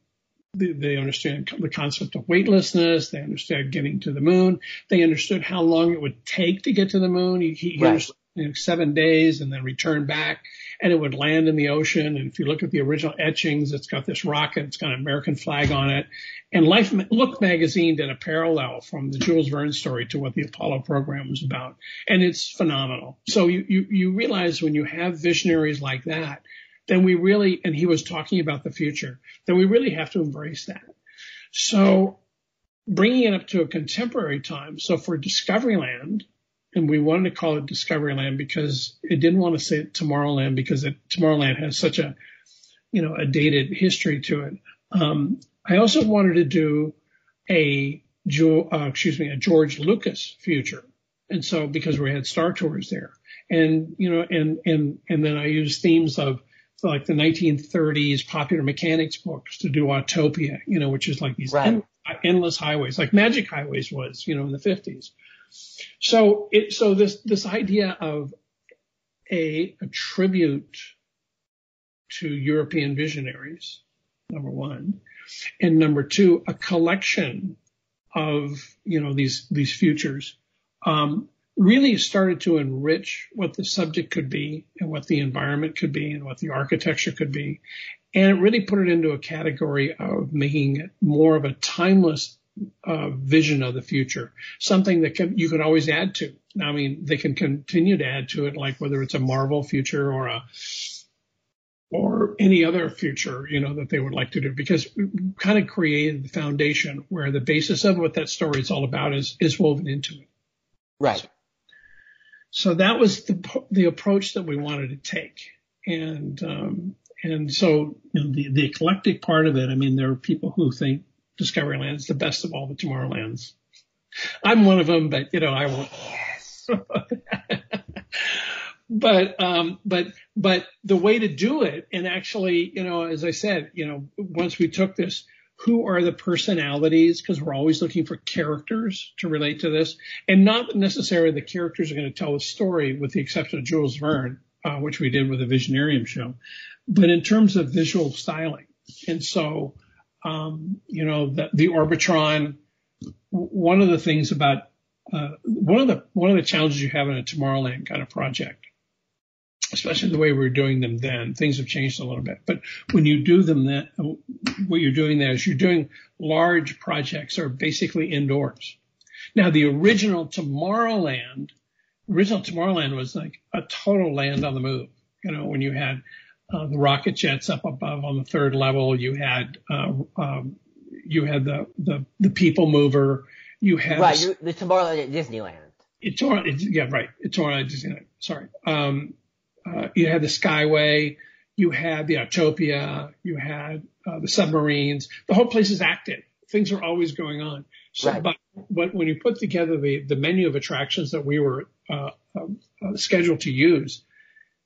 the, they understand the concept of weightlessness. They understand getting to the moon. They understood how long it would take to get to the moon. He, he right. understood, you know, seven days and then return back, and it would land in the ocean. And if you look at the original etchings, it's got this rocket. It's got an American flag on it. And Life, Look magazine did a parallel from the Jules Verne story to what the Apollo program was about. And it's phenomenal. So you, you, you realize when you have visionaries like that, then we really, and he was talking about the future, then we really have to embrace that. So bringing it up to a contemporary time. So for Discoveryland, and we wanted to call it Discoveryland because it didn't want to say Tomorrowland because it, Tomorrowland has such a, you know, a dated history to it. Um, I also wanted to do a, uh, excuse me, a George Lucas future. And so, because we had Star Tours there and, you know, and, and, and then I used themes of like the nineteen thirties popular mechanics books to do Autopia, you know, which is like these right. en- endless highways, like Magic Highways was, you know, in the fifties. So it, so this, this idea of a, a tribute to European visionaries, number one. And number two, a collection of, you know, these, these futures, um, really started to enrich what the subject could be and what the environment could be and what the architecture could be. And it really put it into a category of making it more of a timeless uh, vision of the future, something that can, you can always add to. I mean, they can continue to add to it, like whether it's a Marvel future or a, or any other future, you know, that they would like to do, because we kind of created the foundation where the basis of what that story is all about is, is woven into it. Right. So, so that was the the approach that we wanted to take. And, um, and so you know, the, the eclectic part of it, I mean, there are people who think Discoveryland is the best of all the Tomorrowlands. I'm one of them, but you know, I won't. Yes. But, um, but, but the way to do it, and actually, you know, as I said, you know, once we took this, who are the personalities? Cause we're always looking for characters to relate to this, and not necessarily the characters are going to tell a story with the exception of Jules Verne, uh, which we did with a Visionarium show, but in terms of visual styling. And so, um, you know, the, the Orbitron, one of the things about, uh, one of the, one of the challenges you have in a Tomorrowland kind of project, especially the way we were doing them then, things have changed a little bit. But when you do them, that what you're doing there is you're doing large projects that are basically indoors. Now, the original Tomorrowland, original Tomorrowland was like a total land on the move. You know, when you had uh, the rocket jets up above on the third level, you had uh, um, you had the, the the people mover, you had right you, the Tomorrowland at Disneyland. It's yeah, right. It's Tomorrowland at Disneyland. Sorry. Um, Uh, you had the Skyway, you had the Autopia, you had uh, the submarines. The whole place is active. Things are always going on. So, right. but, but when you put together the, the menu of attractions that we were uh, uh, scheduled to use,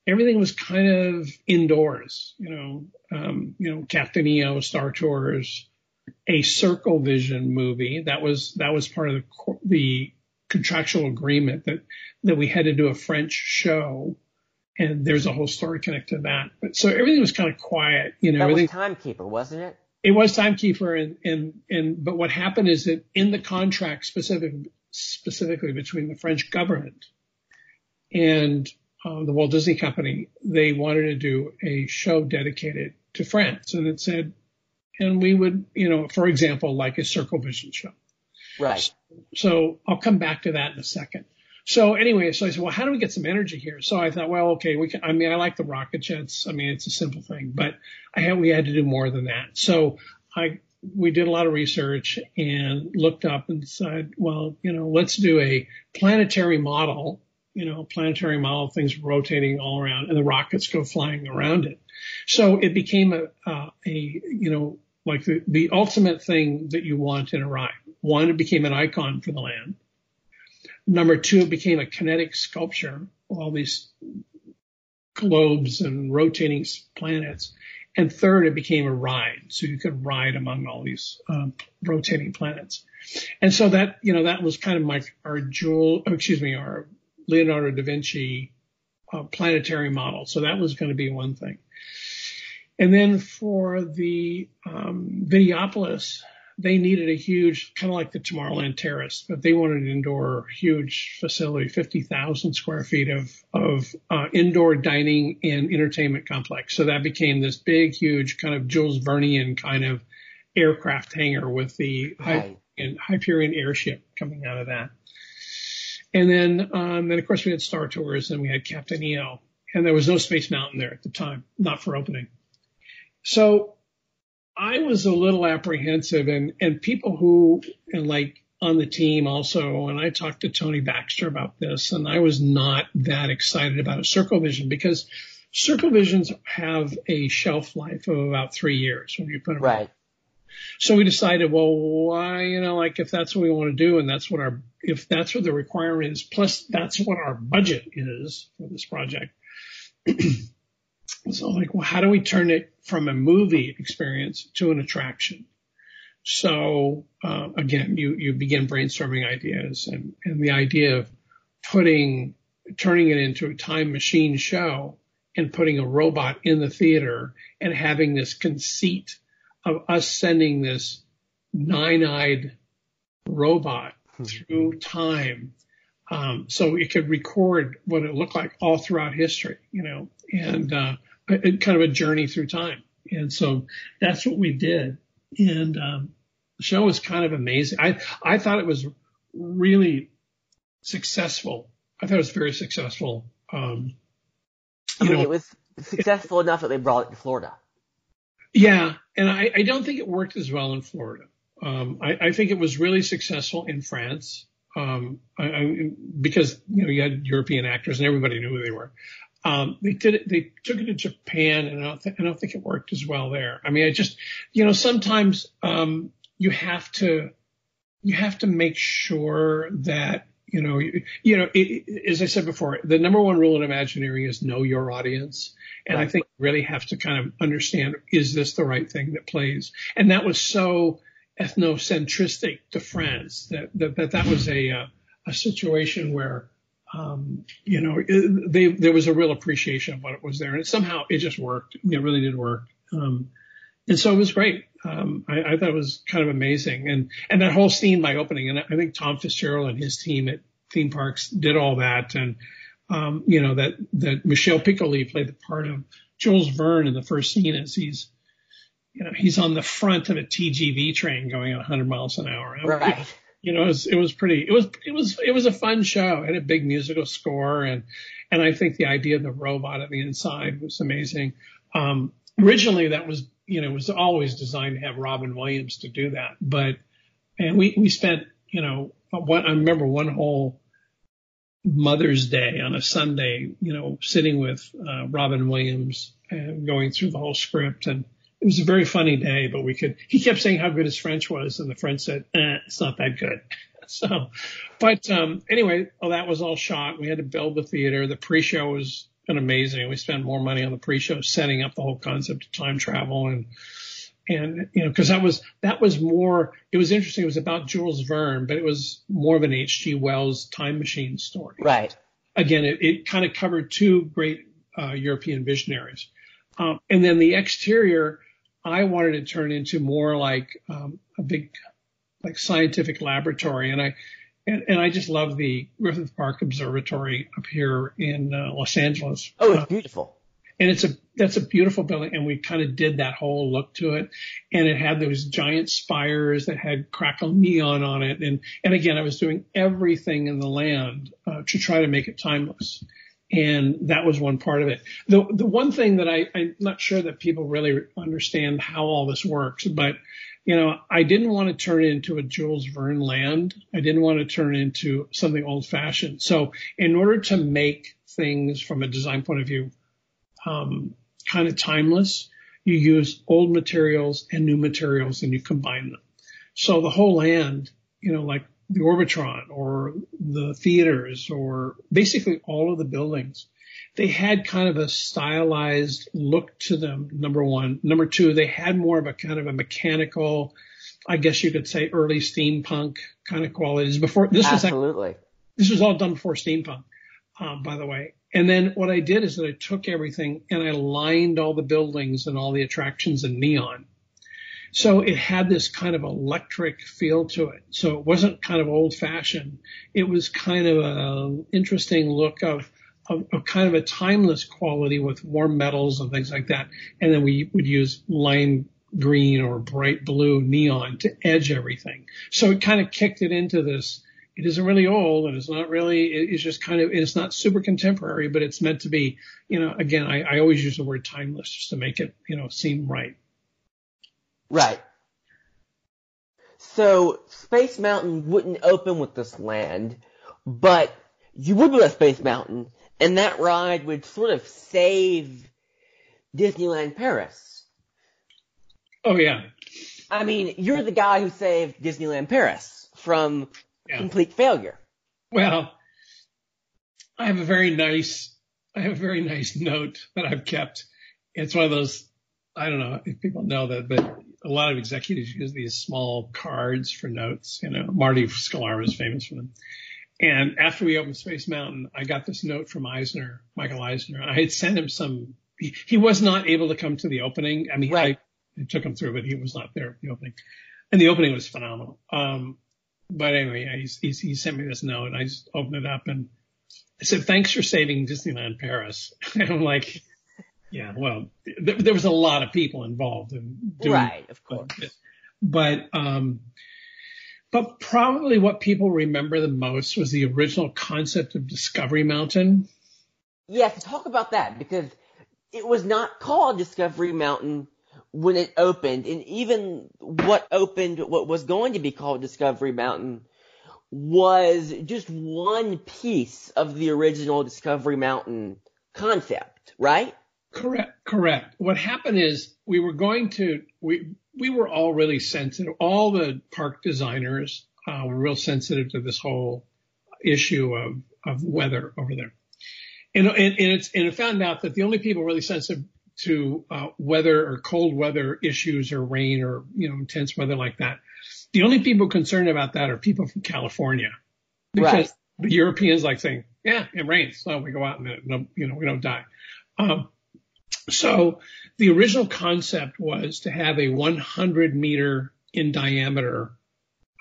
everything was kind of indoors. You know, um, you know, Captain E O, Star Tours, a Circle Vision movie. That was that was part of the the contractual agreement that that we had to do a French show. And there's a whole story connected to that. But so everything was kind of quiet, you know. That was Timekeeper, wasn't it? It was Timekeeper, and and and but what happened is that in the contract specific specifically between the French government and uh, the Walt Disney Company, they wanted to do a show dedicated to France, and it said, and we would, you know, for example, like a Circle Vision show. Right. So, so I'll come back to that in a second. So anyway, so I said, well, how do we get some energy here? So I thought, well, okay, we can, I mean, I like the rocket jets. I mean, it's a simple thing, but I had, we had to do more than that. So I, we did a lot of research and looked up and said, well, you know, let's do a planetary model, you know, planetary model, things rotating all around and the rockets go flying around it. So it became a, uh, a, you know, like the, the ultimate thing that you want in a ride. One, it became an icon for the land. Number two, it became a kinetic sculpture, all these globes and rotating planets. And third, it became a ride. So you could ride among all these um, rotating planets. And so that, you know, that was kind of my, our Jules, oh, excuse me, our Leonardo da Vinci uh, planetary model. So that was going to be one thing. And then for the um, Videopolis, they needed a huge, kind of like the Tomorrowland Terrace, but they wanted an indoor huge facility, fifty thousand square feet of, of uh, indoor dining and entertainment complex. So that became this big, huge kind of Jules Vernean kind of aircraft hangar with the right. Hyperion airship coming out of that. And then, um, then of course we had Star Tours and we had Captain E O, and there was no Space Mountain there at the time, not for opening. So I was a little apprehensive, and, and people who, and like on the team also, and I talked to Tony Baxter about this, and I was not that excited about a Circle Vision, because Circle Visions have a shelf life of about three years when you put them right. So we decided, well, why, you know, like if that's what we want to do, and that's what our, if that's what the requirement is, plus that's what our budget is for this project. So like, well, how do we turn it from a movie experience to an attraction? So, uh, again, you, you begin brainstorming ideas, and, and the idea of putting, turning it into a time machine show and putting a robot in the theater and having this conceit of us sending this nine-eyed robot through time, um, so it could record what it looked like all throughout history, you know, and uh, it, kind of a journey through time. And so that's what we did. And um, the show was kind of amazing. I, I thought it was really successful. I thought it was very successful. Um, you I mean, know, it was successful it, enough that they brought it to Florida. Yeah, and I, I don't think it worked as well in Florida. Um, I, I think it was really successful in France, um, I, I, because you know you had European actors and everybody knew who they were. Um, they did it, they took it to Japan, and I don't, th- I don't think it worked as well there. I mean, I just you know sometimes um, you have to you have to make sure that you know you, you know it, it, as I said before, the number one rule in Imagineering is know your audience. And I think you really have to kind of understand, is this the right thing that plays? And that was so ethnocentristic to France that that that, that was a uh, a situation where, um, you know, it, they, there was a real appreciation of what was there. And it, somehow it just worked. It really did work. Um, and so it was great. Um, I, I thought it was kind of amazing. And, and that whole scene by opening, and I think Tom Fitzgerald and his team at Theme Parks did all that. And Um, you know, that, that Michel Piccoli played the part of Jules Verne in the first scene, as he's, you know, he's on the front of a T G V train going at one hundred miles an hour. Right. It, you know, it was, it was pretty, it was, it was, it was a fun show. It had a big musical score. And, and I think the idea of the robot at the inside was amazing. Um, originally that was, you know, it was always designed to have Robin Williams to do that. But, and we, we spent, you know, what I remember one whole Mother's Day on a Sunday, you know, sitting with uh, Robin Williams and going through the whole script. And it was a very funny day, but we could, he kept saying how good his French was. And the French said, eh, it's not that good. So, but um, anyway, well, that was all shot. We had to build the theater. The pre-show was an amazing. We spent more money on the pre-show, setting up the whole concept of time travel. And, and, you know, cause that was, that was more, it was interesting. It was about Jules Verne, but it was more of an H G Wells time machine story. Right. Again, it, it kind of covered two great, uh, European visionaries. Um, and then the exterior, I wanted to turn into more like, um, a big, like scientific laboratory. And I, and, and I just love the Griffith Park Observatory up here in uh, Los Angeles. Oh, it's beautiful. And it's a, that's a beautiful building. And we kind of did that whole look to it. And it had those giant spires that had crackle neon on it. And, and again, I was doing everything in the land uh, to try to make it timeless. And that was one part of it. The, the one thing that I, I'm not sure that people really understand how all this works, but you know, I didn't want to turn it into a Jules Verne land. I didn't want to turn it into something old fashioned. So in order to make things from a design point of view, Um, kind of timeless, you use old materials and new materials and you combine them. So the whole land, you know, like the Orbitron or the theaters or basically all of the buildings, they had kind of a stylized look to them, number one. Number two, they had more of a kind of a mechanical, I guess you could say early steampunk kind of qualities before. This Absolutely. Was, this was all done before steampunk, um, by the way. And then what I did is that I took everything and I lined all the buildings and all the attractions in neon. So it had this kind of electric feel to it. So it wasn't kind of old fashioned. It was kind of an interesting look of, of, of kind of a timeless quality with warm metals and things like that. And then we would use lime green or bright blue neon to edge everything. So it kind of kicked it into this. It isn't really old, and it's not really, it's just kind of, it's not super contemporary, but it's meant to be, you know, again, I, I always use the word timeless just to make it, you know, seem right. Right. So Space Mountain wouldn't open with this land, but you would be at Space Mountain, and that ride would sort of save Disneyland Paris. Oh, yeah. I mean, you're the guy who saved Disneyland Paris from... Yeah. Complete failure. Well, I have a very nice, I have a very nice note that I've kept. It's one of those, I don't know if people know that, but a lot of executives use these small cards for notes. You know, Marty Sklar was famous for them. And after we opened Space Mountain, I got this note from Eisner, Michael Eisner. I had sent him some, he, he was not able to come to the opening. I mean, right. I, I took him through, but he was not there at the opening. And the opening was phenomenal. Um, But anyway, he, he sent me this note, and I just opened it up, and I said, "Thanks for saving Disneyland Paris." And I'm like, "Yeah, well, th- there was a lot of people involved in doing right, of course." But, um, but probably what people remember the most was the original concept of Discovery Mountain. Yes, talk about that, because it was not called Discovery Mountain when it opened, and even what opened, what was going to be called Discovery Mountain, was just one piece of the original Discovery Mountain concept, right? Correct, correct. What happened is we were going to, we we were all really sensitive. All the park designers uh, were real sensitive to this whole issue of, of weather over there. And, and, and, it's, and it found out that the only people really sensitive to uh, weather or cold weather issues or rain or, you know, intense weather like that. The only people concerned about that are people from California, because right. The Europeans like saying, yeah, it rains, so we go out and, no, you know, we don't die. Um, so the original concept was to have a one hundred meter in diameter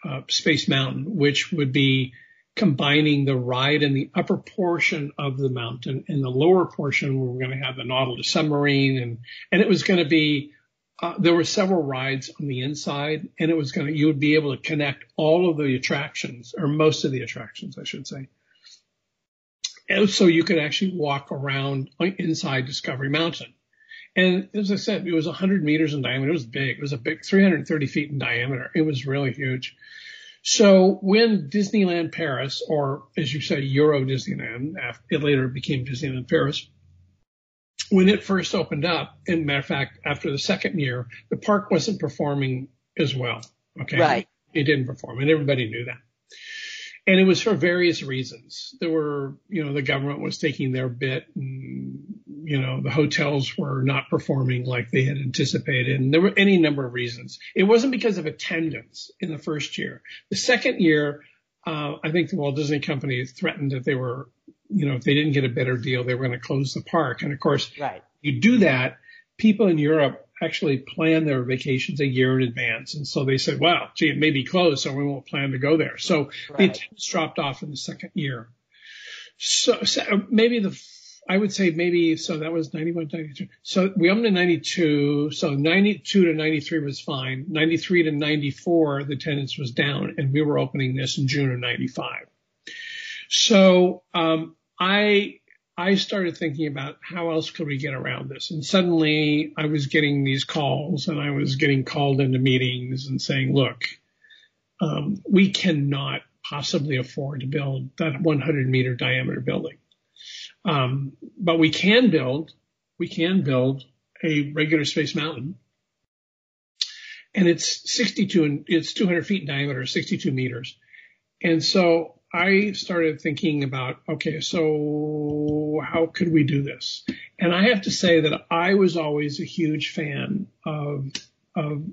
uh, Space Mountain, which would be combining the ride in the upper portion of the mountain and the lower portion where we're going to have the Nautilus submarine. And, and it was going to be, uh, there were several rides on the inside, and it was going to, you would be able to connect all of the attractions, or most of the attractions, I should say. And so you could actually walk around inside Discovery Mountain. And as I said, it was one hundred meters in diameter. It was big. It was a big three hundred thirty feet in diameter. It was really huge. So when Disneyland Paris, or as you say, Euro Disneyland, it later became Disneyland Paris, when it first opened up, and matter of fact, after the second year, the park wasn't performing as well. Okay. Right. It didn't perform, and everybody knew that. And it was for various reasons. There were, you know, the government was taking their bit, and, you know, the hotels were not performing like they had anticipated. And there were any number of reasons. It wasn't because of attendance in the first year. The second year, uh, I think the Walt Disney Company threatened that they were, you know, if they didn't get a better deal, they were going to close the park. And of course, right. You do that. People in Europe actually plan their vacations a year in advance. And so they said, well, gee, it may be closed, so we won't plan to go there. So right. The attendance dropped off in the second year. So, so maybe the, I would say maybe, so that was ninety-one, ninety-two. So we opened in ninety-two. So ninety-two to ninety-three was fine. ninety-three to ninety-four, the attendance was down, and we were opening this in June of ninety-five. So, um, I, I started thinking about how else could we get around this? And suddenly I was getting these calls, and I was getting called into meetings and saying, look, um, we cannot possibly afford to build that one hundred meter diameter building. Um, but we can build, we can build a regular Space Mountain, and it's sixty-two and it's two hundred feet in diameter, sixty-two meters. And so I started thinking about, okay, so how could we do this? And I have to say that I was always a huge fan of of,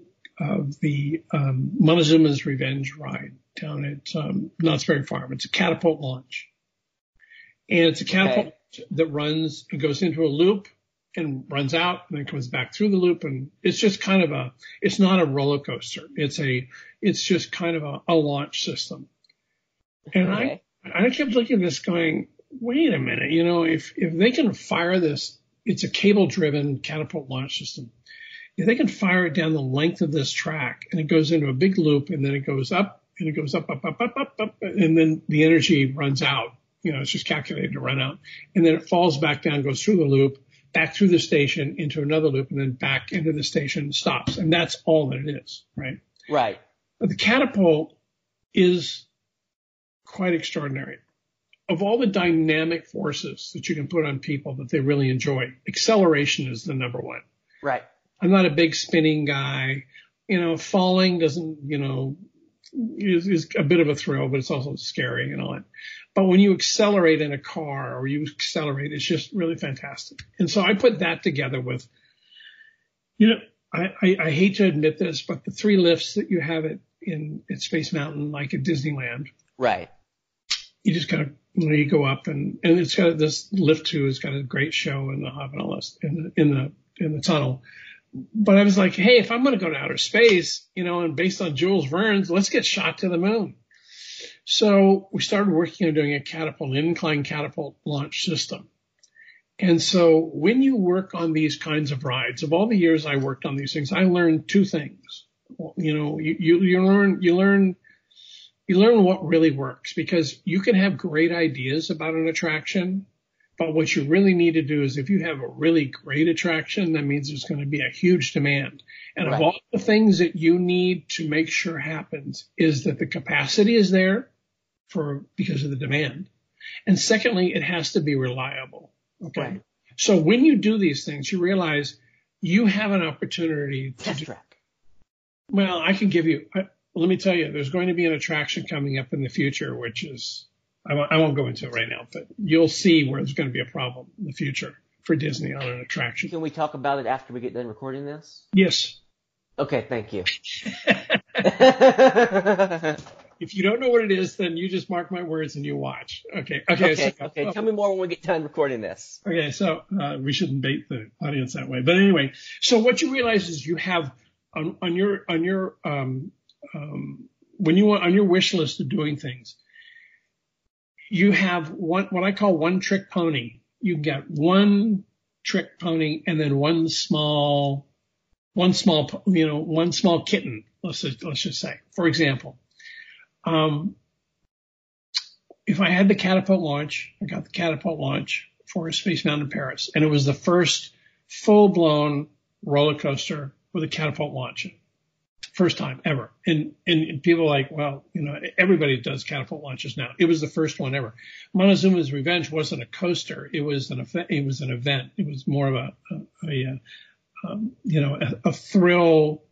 of the um, Montezuma's Revenge ride down at um, Knott's Berry Farm. It's a catapult launch. And it's a catapult okay. that runs and goes into a loop and runs out and then comes back through the loop. And it's just kind of a, it's not a roller coaster. It's a, it's just kind of a, a launch system. And okay. I, I kept looking at this going, wait a minute, you know, if, if they can fire this, it's a cable driven catapult launch system. if they can fire it down the length of this track and it goes into a big loop and then it goes up and it goes up, up, up, up, up, up, and then the energy runs out. You know, it's just calculated to run out. And then it falls back down, goes through the loop, back through the station, into another loop, and then back into the station, stops. And that's all that it is, right? Right. But the catapult is quite extraordinary. Of all the dynamic forces that you can put on people that they really enjoy, acceleration is the number one. Right. I'm not a big spinning guy. You know, falling doesn't, you know, is, is a bit of a thrill, but it's also scary and all that. But when you accelerate in a car or you accelerate, it's just really fantastic. And so I put that together with, you know, I, I, I hate to admit this, but the three lifts that you have at, in, at Space Mountain, like at Disneyland. Right. You just kind of, you know, you go up and, and it's got this lift too. It's got a great show in the hub and all this in the, in the, in the tunnel. But I was like, hey, if I'm going to go to outer space, you know, and based on Jules Verne's, let's get shot to the moon. So we started working on doing a catapult, an incline catapult launch system. And so when you work on these kinds of rides, of all the years I worked on these things, I learned two things. You know, you, you, you learn, you learn, you learn what really works, because you can have great ideas about an attraction. But what you really need to do is if you have a really great attraction, that means there's going to be a huge demand. And right. Of all the things that you need to make sure happens is that the capacity is there for because of the demand. And secondly, it has to be reliable. Okay. Right. So when you do these things, you realize you have an opportunity to do, well, I can give you, I, let me tell you, there's going to be an attraction coming up in the future, which is, I won't go into it right now, but you'll see where there's going to be a problem in the future for Disney on an attraction. Can we talk about it after we get done recording this? Yes. Okay, thank you. If you don't know what it is, then you just mark my words and you watch. Okay. Okay. Okay. So, okay. Oh. Tell me more when we get done recording this. Okay. So uh, we shouldn't bait the audience that way. But anyway, so what you realize is you have on, on your on your um, um, when you want on your wish list of doing things. You have one, what I call one trick pony. You get one trick pony and then one small, one small, you know, one small kitten. Let's just, let's just say, for example, um, if I had the catapult launch, I got the catapult launch for Space Mountain Paris, and it was the first full blown roller coaster with a catapult launch. First time ever. And, and people are like, well, you know, everybody does catapult launches now. It was the first one ever. Montezuma's Revenge wasn't a coaster. It was an event. It was an event. It was more of a, a, a um, you know, a, a thrill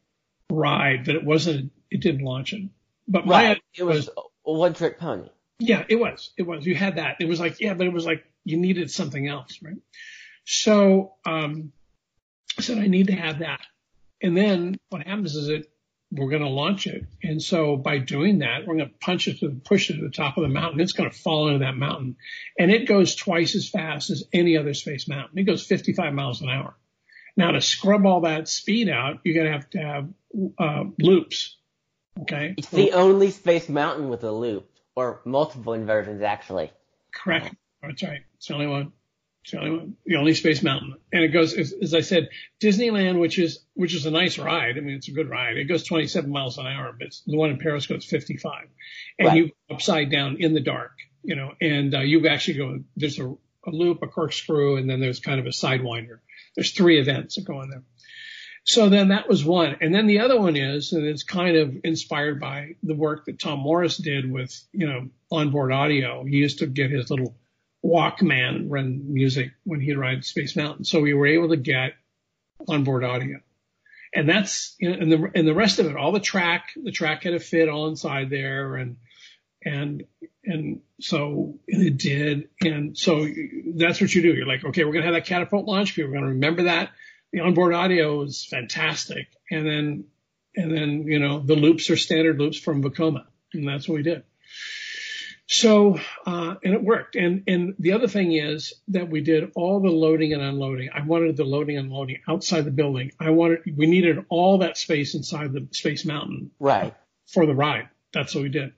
ride, but it wasn't, it didn't launch it. But my, right. It was, was a one trick pony. Yeah, it was. It was. You had that. It was like, yeah, but it was like you needed something else. Right. So, um, I said, I need to have that. And then what happens is it, we're going to launch it. And so by doing that, we're going to punch it to the, push it to the top of the mountain. It's going to fall into that mountain, and it goes twice as fast as any other Space Mountain. It goes fifty-five miles an hour. Now to scrub all that speed out, you're going to have to have uh, loops. Okay. It's the only Space Mountain with a loop, or multiple inversions, actually. Correct. That's right. It's the only one. It's the only one. The only Space Mountain. And it goes, as, as I said, Disneyland, which is which is a nice ride. I mean, it's a good ride. It goes twenty-seven miles an hour, but the one in Paris goes fifty-five. And right. You go upside down in the dark, you know, and uh, you actually go, there's a, a loop, a corkscrew, and then there's kind of a sidewinder. There's three events that go on there. So then that was one. And then the other one is, and it's kind of inspired by the work that Tom Morris did with, you know, onboard audio. He used to get his little Walkman run music when he'd ride Space Mountain. So we were able to get onboard audio. And that's, and the, and the rest of it, all the track, the track had to fit all inside there. And, and, and so and it did. And so that's what you do. You're like, okay, we're going to have that catapult launch. People are going to remember that. The onboard audio is fantastic. And then, and then, you know, the loops are standard loops from Vekoma. And that's what we did. So, uh, and it worked. And, and the other thing is that we did all the loading and unloading. I wanted the loading and unloading outside the building. I wanted, we needed all that space inside the Space Mountain. Right. For the ride. That's what we did.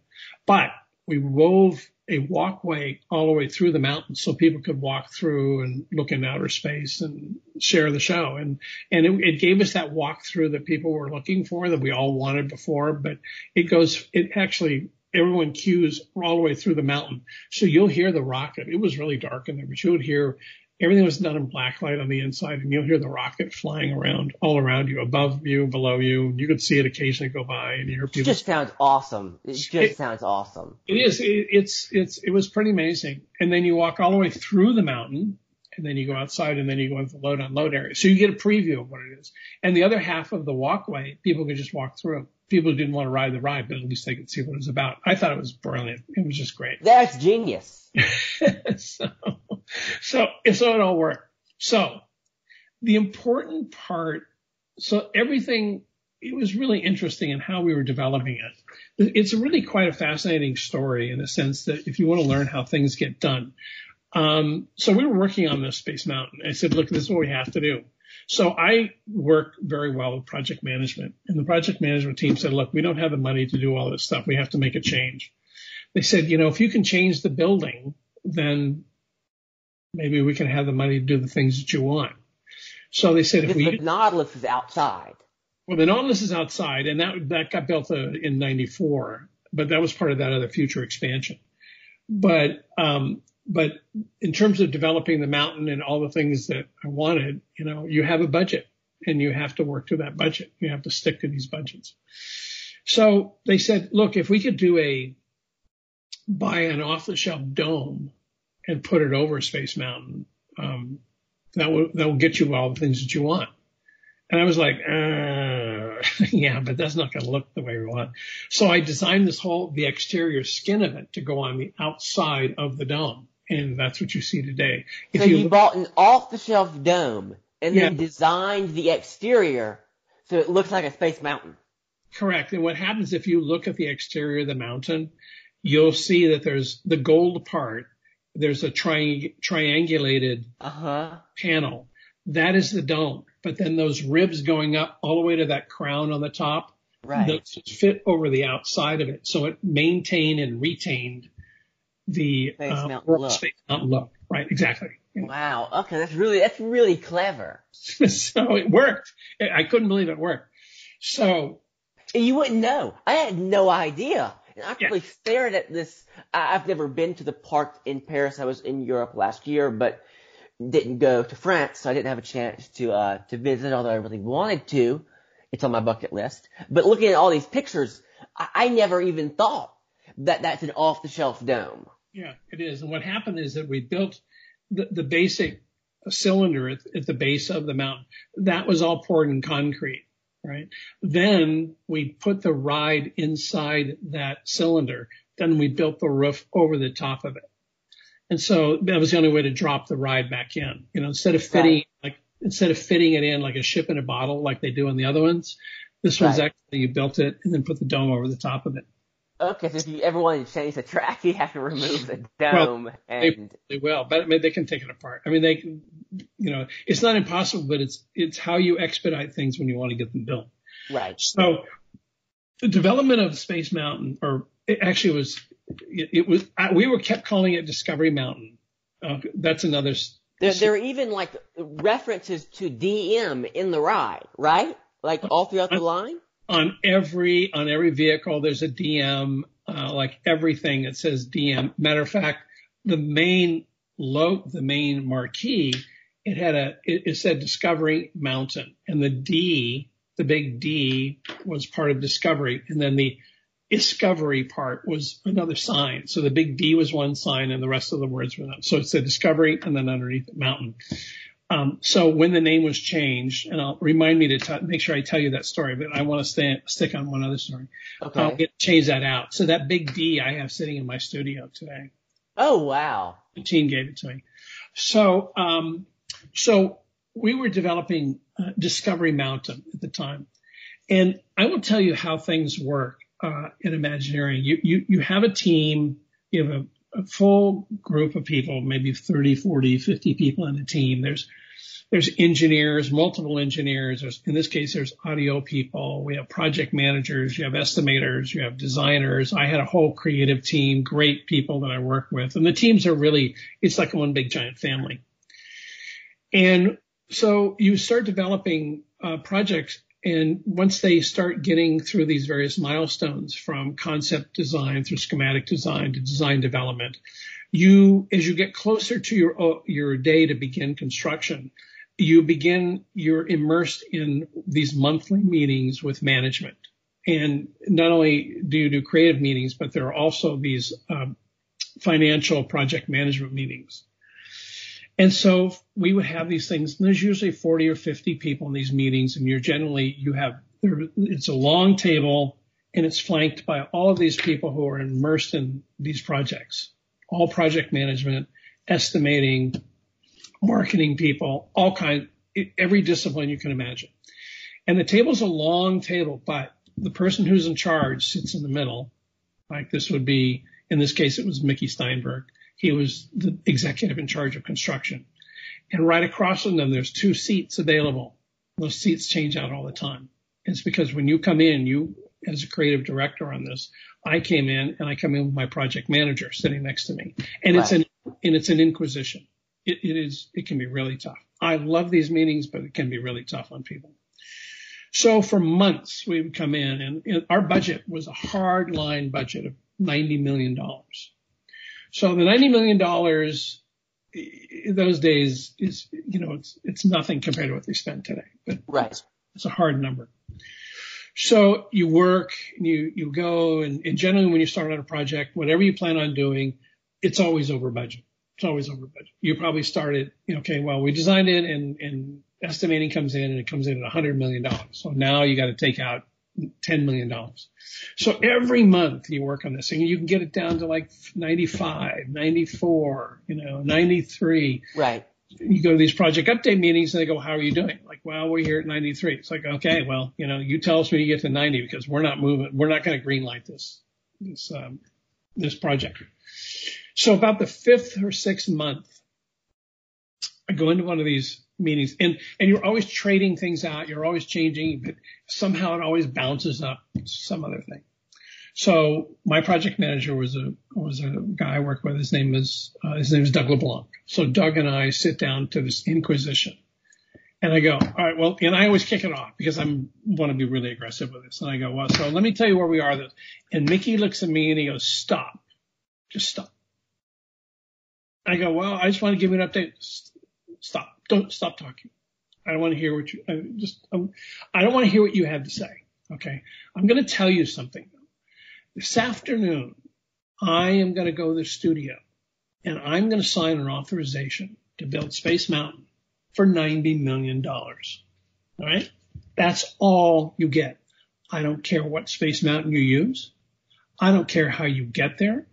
But we wove a walkway all the way through the mountain so people could walk through and look in outer space and share the show. And, and it, it gave us that walkthrough that people were looking for, that we all wanted before, but it goes, it actually, everyone queues all the way through the mountain. So you'll hear the rocket. It was really dark in there, but you would hear, everything was done in black light on the inside, and you'll hear the rocket flying around all around you, above you, below you. You could see it occasionally go by, and you hear people. It just sounds awesome. It just it, sounds awesome. It is. It, it's. It's. It was pretty amazing. And then you walk all the way through the mountain, and then you go outside, and then you go into the load unload area. So you get a preview of what it is. And the other half of the walkway, people could just walk through. People didn't want to ride the ride, but at least they could see what it was about. I thought it was brilliant. It was just great. That's genius. so, so, so it all worked. So the important part, so everything, it was really interesting in how we were developing it. It's really quite a fascinating story in the sense that if you want to learn how things get done. Um, so we were working on this Space Mountain. I said, look, this is what we have to do. So I work very well with project management, and the project management team said, look, we don't have the money to do all this stuff. We have to make a change. They said, you know, if you can change the building, then maybe we can have the money to do the things that you want. So they said, if we, the Nautilus is outside. Well, the Nautilus is outside, and that, that got built uh, in ninety-four, but that was part of that other future expansion. But, um, But in terms of developing the mountain and all the things that I wanted, you know, you have a budget and you have to work to that budget. You have to stick to these budgets. So they said, look, if we could do a buy an off the shelf dome and put it over Space Mountain, um, that will, that will get you all the things that you want. And I was like, uh, yeah, but that's not going to look the way we want. So I designed this whole, the exterior skin of it to go on the outside of the dome. And that's what you see today. If so you, you bought an off-the-shelf dome and yeah. then designed the exterior so it looks like a Space Mountain. Correct. And what happens if you look at the exterior of the mountain, you'll see that there's the gold part. There's a tri- triangulated uh-huh. panel. That is the dome. But then those ribs going up all the way to that crown on the top, right. those fit over the outside of it. So it maintained and retained the Space uh, Mountain look. Space Mountain look. Right, exactly. Wow. Okay, that's really that's really clever. So it worked. I couldn't believe it worked. So you wouldn't know. I had no idea. And I really yeah. stared at this. I've never been to the park in Paris. I was in Europe last year, but didn't go to France, so I didn't have a chance to uh, to visit, although I really wanted to. It's on my bucket list. But looking at all these pictures, I, I never even thought that that's an off-the-shelf dome. Yeah, it is. And what happened is that we built the, the basic cylinder at, at the base of the mountain. That was all poured in concrete, right? Then we put the ride inside that cylinder. Then we built the roof over the top of it. And so that was the only way to drop the ride back in. You know, instead of fitting right. like instead of fitting it in like a ship in a bottle like they do on the other ones, this right. one's actually you built it and then put the dome over the top of it. Okay, so if you ever wanted to change the track, you have to remove the dome. Well, and they, they will, but I mean, they can take it apart. I mean, they, you know, it's not impossible, but it's it's how you expedite things when you want to get them built. Right. So the development of Space Mountain, or it actually was. It, it was. I, we were kept calling it Discovery Mountain. Uh, that's another. There, there are even like references to D M in the ride, right? Like all throughout the line. On every on every vehicle, there's a D M. Uh, like everything, it says D M. Matter of fact, the main lo the main marquee, it had a it, it said Discovery Mountain, and the D, the big D, was part of Discovery, and then the Discovery part was another sign. So the big D was one sign and the rest of the words were not. So it's the Discovery and then underneath the mountain. Um, so when the name was changed, and I'll remind me to t- make sure I tell you that story, but I want to stay, stick on one other story. Okay. I'll get, change that out. So that big D I have sitting in my studio today. Oh, wow. The team gave it to me. So, um, so we were developing uh, Discovery Mountain at the time. And I will tell you how things work. Uh, in Imagineering, you, you, you have a team, you have a, a full group of people, maybe thirty, forty, fifty people on the team. There's There's engineers, multiple engineers. There's, in this case, there's audio people. We have project managers. You have estimators. You have designers. I had a whole creative team, great people that I work with. And the teams are really, it's like one big giant family. And so you start developing uh, projects. And once they start getting through these various milestones from concept design through schematic design to design development, you, as you get closer to your, your day to begin construction, you begin, you're immersed in these monthly meetings with management. And not only do you do creative meetings, but there are also these um, financial project management meetings. And so we would have these things, and there's usually forty or fifty people in these meetings, and you're generally, you have, it's a long table, and it's flanked by all of these people who are immersed in these projects, all project management, estimating, marketing people, all kinds, every discipline you can imagine. And the table's a long table, but the person who's in charge sits in the middle. Like this would be, in this case, it was Mickey Steinberg. He was the executive in charge of construction. And right across from them, there's two seats available. Those seats change out all the time. It's because when you come in, you, as a creative director on this, I came in and I come in with my project manager sitting next to me. And right. it's an, and it's an inquisition. It, it is, it can be really tough. I love these meetings, but it can be really tough on people. So for months we would come in, and, and our budget was a hard line budget of ninety million dollars. So the ninety million dollars in those days is, you know, it's, it's nothing compared to what they spend today, but right. it's, it's a hard number. So you work and you, you go, and, and generally when you start on a project, whatever you plan on doing, it's always over budget. It's always over budget. You probably started, you know, okay, well, we designed it and, and estimating comes in, and it comes in at a hundred million dollars. So now you got to take out ten million dollars. So every month you work on this and you can get it down to like ninety-five, ninety-four, you know, ninety-three. Right. You go to these project update meetings and they go, how are you doing? Like, well, we're here at ninety-three. It's like, okay, well, you know, you tell us when you get to ninety, because we're not moving. We're not going to green light this, this, um, this project. So about the fifth or sixth month, I go into one of these meetings, and, and you're always trading things out. You're always changing, but somehow it always bounces up to some other thing. So my project manager was a, was a guy I worked with. His name is, uh, his name is Doug LeBlanc. So Doug and I sit down to this inquisition, and I go, all right, well, and I always kick it off because I'm want to be really aggressive with this. And I go, well, so let me tell you where we are. And Mickey looks at me and he goes, stop, just stop. I go, well, I just want to give you an update. Stop. Don't stop talking. I don't want to hear what you, I just, I'm, I don't want to hear what you have to say. Okay. I'm going to tell you something. This afternoon, I am going to go to the studio and I'm going to sign an authorization to build Space Mountain for ninety million dollars. All right. That's all you get. I don't care what Space Mountain you use. I don't care how you get there.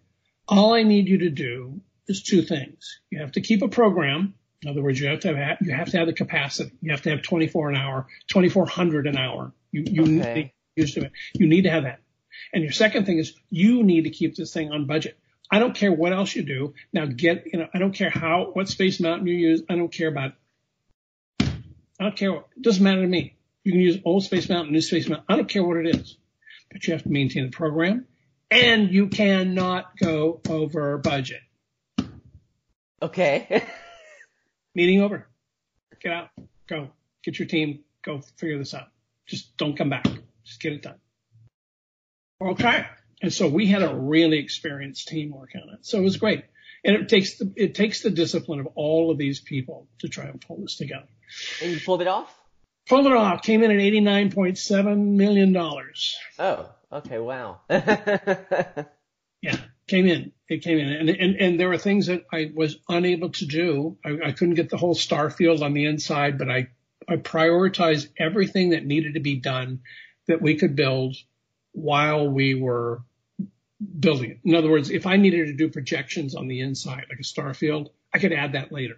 All I need you to do is two things. You have to keep a program. In other words, you have to have, you have to have the capacity. You have to have twenty-four an hour, twenty-four hundred an hour. You, you okay. need to get used to it. You need to have that. And your second thing is you need to keep this thing on budget. I don't care what else you do. Now get, you know, I don't care how, what Space Mountain you use. I don't care about it. I don't care what, it doesn't matter to me. You can use old Space Mountain, new Space Mountain. I don't care what it is, but you have to maintain the program, and you cannot go over budget. Okay. Meeting over. Get out. Go. Get your team. Go figure this out. Just don't come back. Just get it done. Okay. And so we had a really experienced team work on it. So it was great. And it takes the, it takes the discipline of all of these people to try and pull this together. And you pulled it off? Pulled it off. Came in at eighty-nine point seven million dollars. Oh, okay. Wow. Yeah. Came in. It came in. And, and, and there were things that I was unable to do. I, I couldn't get the whole star field on the inside, but I, I prioritized everything that needed to be done that we could build while we were building it. In other words, if I needed to do projections on the inside, like a star field, I could add that later.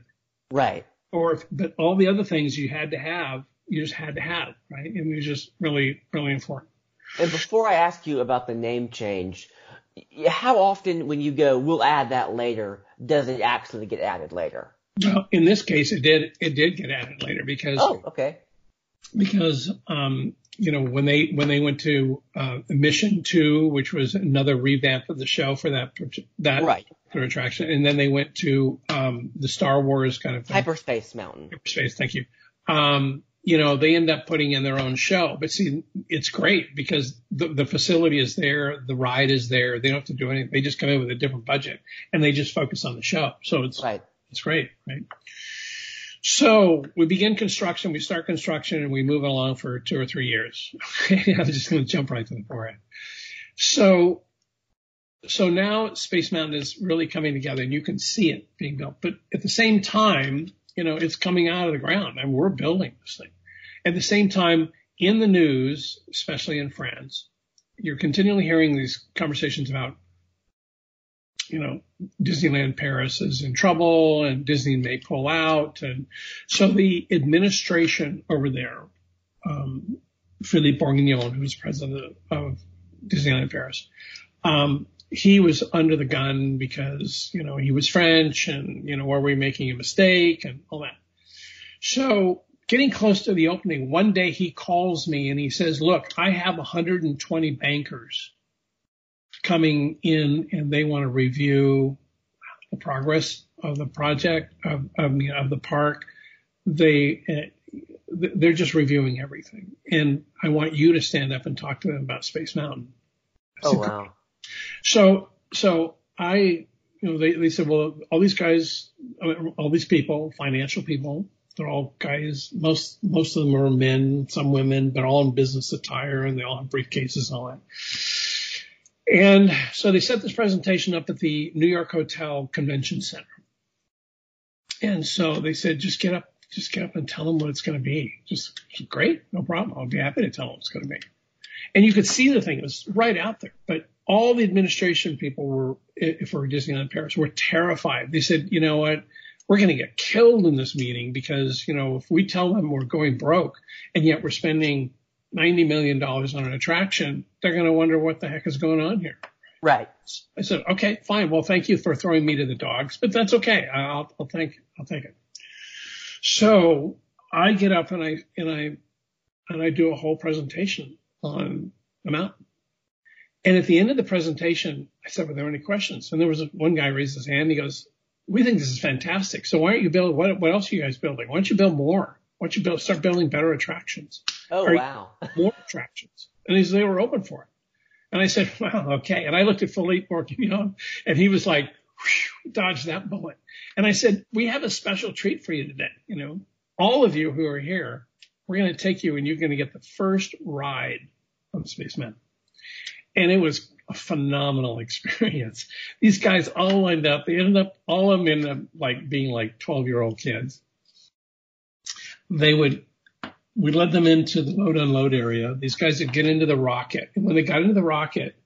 Right. Or, if, but all the other things you had to have, you just had to have, right? And it was just really, really important. And before I ask you about the name change, how often when you go, we'll add that later, does it actually get added later? Well, in this case, it did. It did get added later because. Oh, okay. Because um, you know when they when they went to uh, Mission Two, which was another revamp of the show for that that right. attraction, and then they went to um, the Star Wars kind of thing. Hyperspace Mountain. Hyperspace, thank you. Um, you know they end up putting in their own show, but see, it's great because the the facility is there, the ride is there, they don't have to do anything. They just come in with a different budget and they just focus on the show. So it's right. It's great, right? So we begin construction, we start construction, and we move along for two or three years. Okay, I'm just going to jump right to the forehead. So, so now Space Mountain is really coming together, and you can see it being built. But at the same time, you know, it's coming out of the ground, and we're building this thing. At the same time, in the news, especially in France, you're continually hearing these conversations about, you know, Disneyland Paris is in trouble and Disney may pull out. And so the administration over there, um, Philippe Bourguignon, who was president of Disneyland Paris, um, he was under the gun because, you know, he was French and, you know, were we making a mistake and all that. So getting close to the opening, one day he calls me and he says, look, I have one hundred twenty bankers coming in and they want to review the progress of the project, of, of, you know, of the park. They, uh, they're just reviewing everything. And I want you to stand up and talk to them about Space Mountain. That's oh, wow. Cool. So, so I, you know, they, they said, well, all these guys, all these people, financial people, they're all guys. Most, most of them are men, some women, but all in business attire and they all have briefcases and all that. And so they set this presentation up at the New York Hotel Convention Center. And so they said, just get up, just get up and tell them what it's going to be. Just great. No problem. I'll be happy to tell them what it's going to be. And you could see the thing. It was right out there. But all the administration people were, for Disneyland Paris, were terrified. They said, you know what? We're going to get killed in this meeting because, you know, if we tell them we're going broke and yet we're spending ninety million dollars on an attraction, they're going to wonder what the heck is going on here. Right. I said, okay, fine. Well, thank you for throwing me to the dogs, but that's okay. I'll, I'll thank, I'll take it. So I get up and I, and I, and I do a whole presentation on the mountain. And at the end of the presentation, I said, were there any questions? And there was one guy raised his hand. He goes, we think this is fantastic. So why aren't you building? What, what else are you guys building? Why don't you build more? Why don't you build, start building better attractions? Oh, or wow. More attractions. And he said, they were open for it. And I said, wow, okay. And I looked at Philippe Bourguignon, and he was like, dodge that bullet. And I said, we have a special treat for you today. You know, all of you who are here, we're going to take you, and you're going to get the first ride on Space Mountain. And it was a phenomenal experience. These guys all lined up. They ended up, all of them ended up like being like twelve-year-old kids. They would... We led them into the load unload area. These guys would get into the rocket. And when they got into the rocket,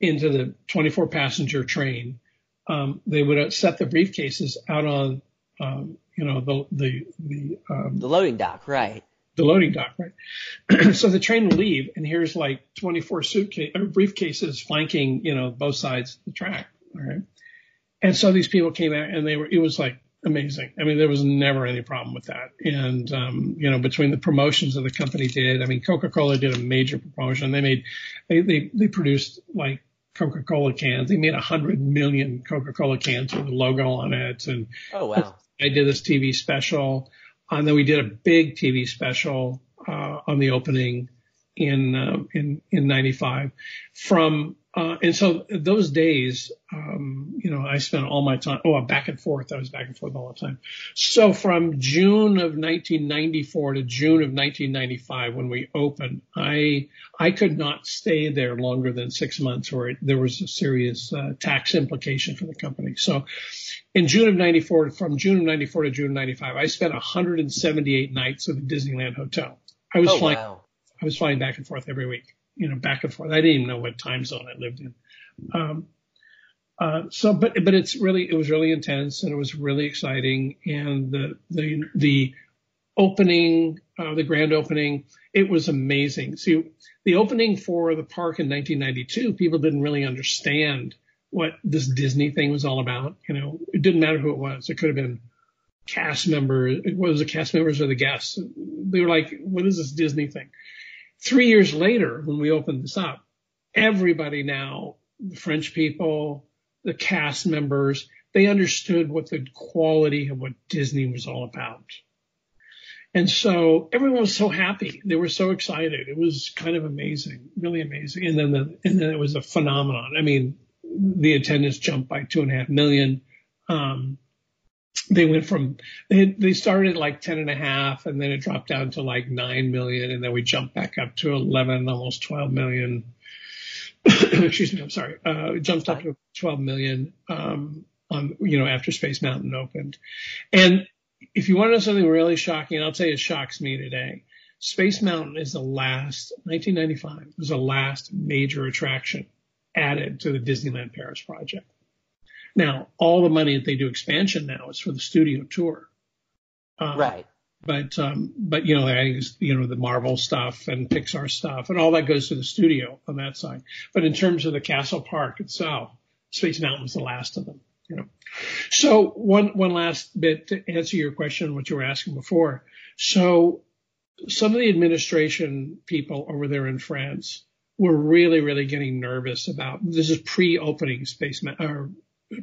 into the twenty-four passenger train, um, they would set the briefcases out on, um, you know, the, the, the, um, the loading dock, right? The loading dock, right? So the train would leave and here's like twenty-four suitcase or briefcases flanking, you know, both sides of the track. All right. And so these people came out and they were, it was like, amazing. I mean, there was never any problem with that. And, um, you know, between the promotions that the company did, I mean, Coca-Cola did a major promotion. They made, they, they, they produced like Coca-Cola cans. They made a hundred million Coca-Cola cans with a logo on it. And oh, wow. I did this T V special. And then we did a big T V special, uh, on the opening in, uh, in, in ninety-five from, Uh, and so those days, um, you know, I spent all my time, oh, I'm back and forth. I was back and forth all the time. So from June of nineteen ninety-four to June of nineteen ninety-five, when we opened, I, I could not stay there longer than six months or it, there was a serious uh, tax implication for the company. So in June of ninety-four, from June of ninety-four to June of ninety-five, I spent one hundred seventy-eight nights at the Disneyland Hotel. I was oh, flying, wow. I was flying back and forth every week. You know, back and forth. I didn't even know what time zone I lived in. Um, uh, so, but, but it's really, it was really intense and it was really exciting. And the, the, the opening, uh, the grand opening, it was amazing. See, the opening for the park in nineteen ninety-two, people didn't really understand what this Disney thing was all about. You know, it didn't matter who it was. It could have been cast members, it was the cast members or the guests. They were like, what is this Disney thing? Three years later, when we opened this up, everybody now, the French people, the cast members, they understood what the quality of what Disney was all about. And so everyone was so happy. They were so excited. It was kind of amazing, really amazing. And then the, and then it was a phenomenon. I mean, the attendance jumped by two and a half million. Um, they went from, they, had, they started like ten and a half, and then it dropped down to like nine million. And then we jumped back up to eleven, almost twelve million. Excuse me. I'm sorry. Uh, it jumped up to twelve million, um, um, you know, after Space Mountain opened. And if you want to know something really shocking, and I'll tell you it shocks me today, Space Mountain is the last, nineteen ninety-five, was the last major attraction added to the Disneyland Paris project. Now, all the money that they do expansion now is for the studio tour. Um, right. But, um, but you know, I think it's, you know, the Marvel stuff and Pixar stuff and all that goes to the studio on that side. But in terms of the Castle Park itself, Space Mountain was the last of them. You know. So one, one last bit to answer your question, what you were asking before. So some of the administration people over there in France were really, really getting nervous about, this is pre-opening Space or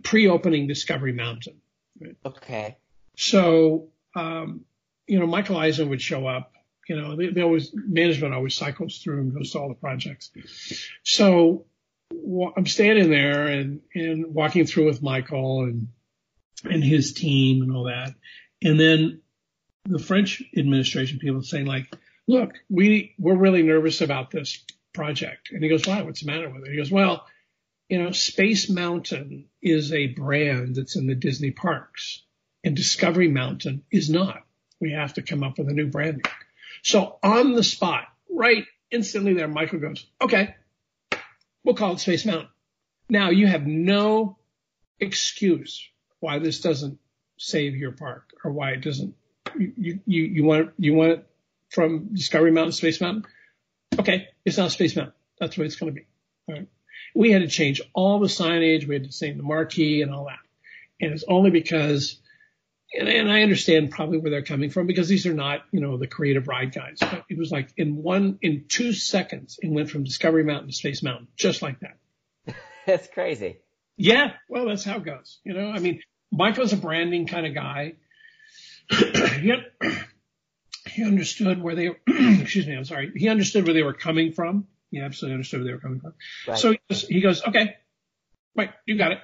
pre-opening Discovery Mountain. Right? Okay. So, um, you know, Michael Eisner would show up, you know, they, they always, management always cycles through and goes to all the projects. So, I'm standing there and, and walking through with Michael and and his team and all that. And then the French administration people saying, like, look, we, we're really nervous about this project. And he goes, why? What's the matter with it? He goes, well, you know, Space Mountain is a brand that's in the Disney parks, and Discovery Mountain is not. We have to come up with a new branding. So on the spot, right instantly there, Michael goes, okay. We'll call it Space Mountain. Now, you have no excuse why this doesn't save your park or why it doesn't. You, you, you, want, you want it from Discovery Mountain to Space Mountain? Okay, it's now Space Mountain. That's the way it's going to be. All right. We had to change all the signage. We had to change the marquee and all that. And it's only because, and, and I understand probably where they're coming from because these are not, you know, the creative ride guys. But it was like in one, in two seconds, it went from Discovery Mountain to Space Mountain, just like that. That's crazy. Yeah. Well, that's how it goes. You know, I mean, Michael's a branding kind of guy. he, he understood where they, excuse me, I'm sorry. He understood where they were coming from. He absolutely understood where they were coming from. Right. So he goes, he goes, okay, right, you got it.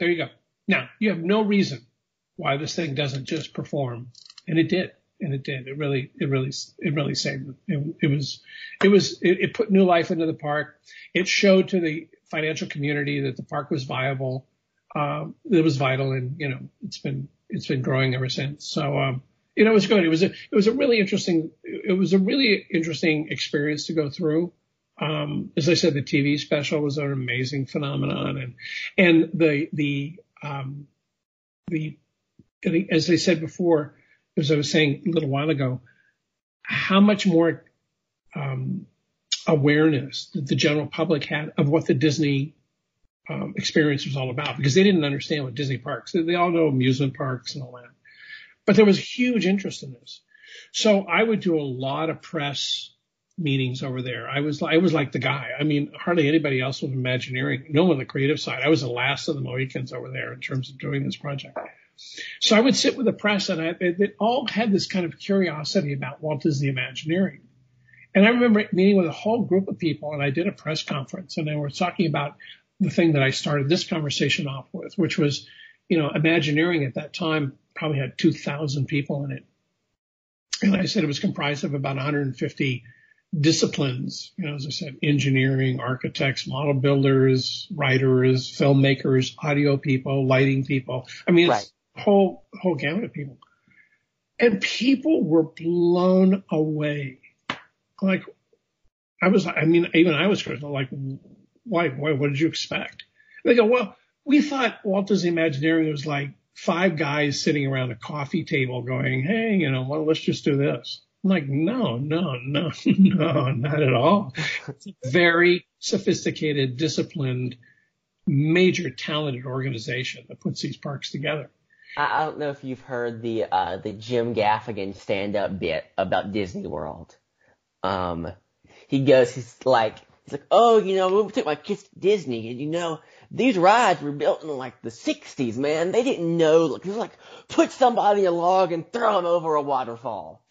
There you go. Now, you have no reason why this thing doesn't just perform. And it did. And it did. It really, it really, it really saved them. It, it was, it was, it, it put new life into the park. It showed to the financial community that the park was viable. Um, it was vital. And, you know, it's been, it's been growing ever since. So, um, you know, it was good. It was, a, it was a really interesting, it was a really interesting experience to go through. Um, as I said, the T V special was an amazing phenomenon. And, and the, the, um, the, as I said before, as I was saying a little while ago, how much more um, awareness that the general public had of what the Disney um, experience was all about, because they didn't understand what Disney parks. They all know amusement parks and all that. But there was huge interest in this. So I would do a lot of press meetings over there. I was, I was like the guy. I mean, hardly anybody else was Imagineering. No one on the creative side. I was the last of the Mohicans over there in terms of doing this project. So I would sit with the press, and I, they, they all had this kind of curiosity about Walt Disney Imagineering. And I remember meeting with a whole group of people, and I did a press conference, and they were talking about the thing that I started this conversation off with, which was, you know, Imagineering at that time probably had two thousand people in it. And I said it was comprised of about one hundred fifty disciplines, you know, as I said, engineering, architects, model builders, writers, filmmakers, audio people, lighting people. I mean, right. It's a whole, whole gamut of people. And people were blown away. Like, I was, I mean, even I was like, why, why, what did you expect? And they go, well, we thought Walt Disney Imagineering was like five guys sitting around a coffee table going, hey, you know, well, let's just do this. I'm like, no, no, no, no, not at all. It's a very sophisticated, disciplined, major talented organization that puts these parks together. I don't know if you've heard the uh, the Jim Gaffigan stand-up bit about Disney World. Um, he goes, he's like, he's like, oh, you know, we took my kids to Disney, and you know, these rides were built in like the sixties, man. They didn't know, like, it was like, put somebody in a log and throw them over a waterfall.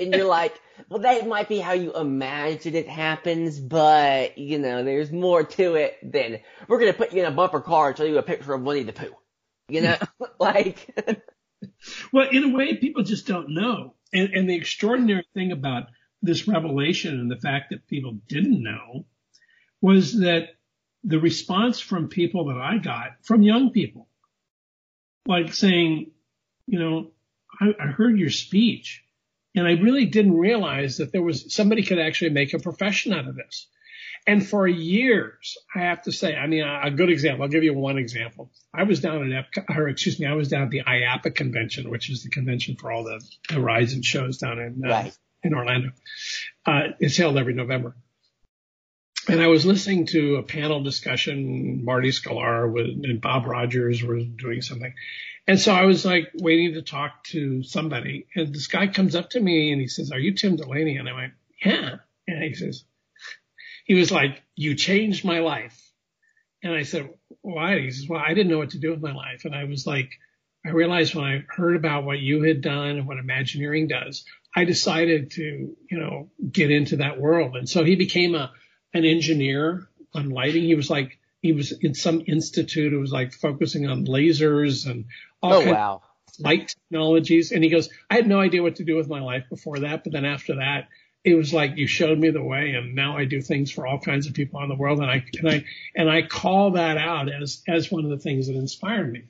And you're like, well, that might be how you imagine it happens, but, you know, there's more to it than, we're gonna put you in a bumper car and show you a picture of Winnie the Pooh. You know, like. Well, in a way, people just don't know. And, and the extraordinary thing about this revelation and the fact that people didn't know was that the response from people that I got, from young people, like saying, you know, I, I heard your speech and I really didn't realize that there was somebody could actually make a profession out of this. And for years, I have to say, I mean, a good example, I'll give you one example. I was down at Epcot, or excuse me, I was down at the I A P A convention, which is the convention for all the, the rides and shows down in uh, right. in Orlando. Uh, it's held every November. And I was listening to a panel discussion. Marty Sklar was, and Bob Rogers were doing something. And so I was like waiting to talk to somebody. And this guy comes up to me and he says, are you Tim Delaney? And I went, yeah. And he says, he was like, you changed my life. And I said, why? He says, well, I didn't know what to do with my life. And I was like, I realized when I heard about what you had done and what Imagineering does, I decided to, you know, get into that world. And so he became a, an engineer on lighting. He was like, he was in some institute. It was like focusing on lasers and all oh, kinds wow. of light technologies. And he goes, I had no idea what to do with my life before that. But then after that, it was like you showed me the way, and now I do things for all kinds of people in the world, and I and I and I call that out as as one of the things that inspired me.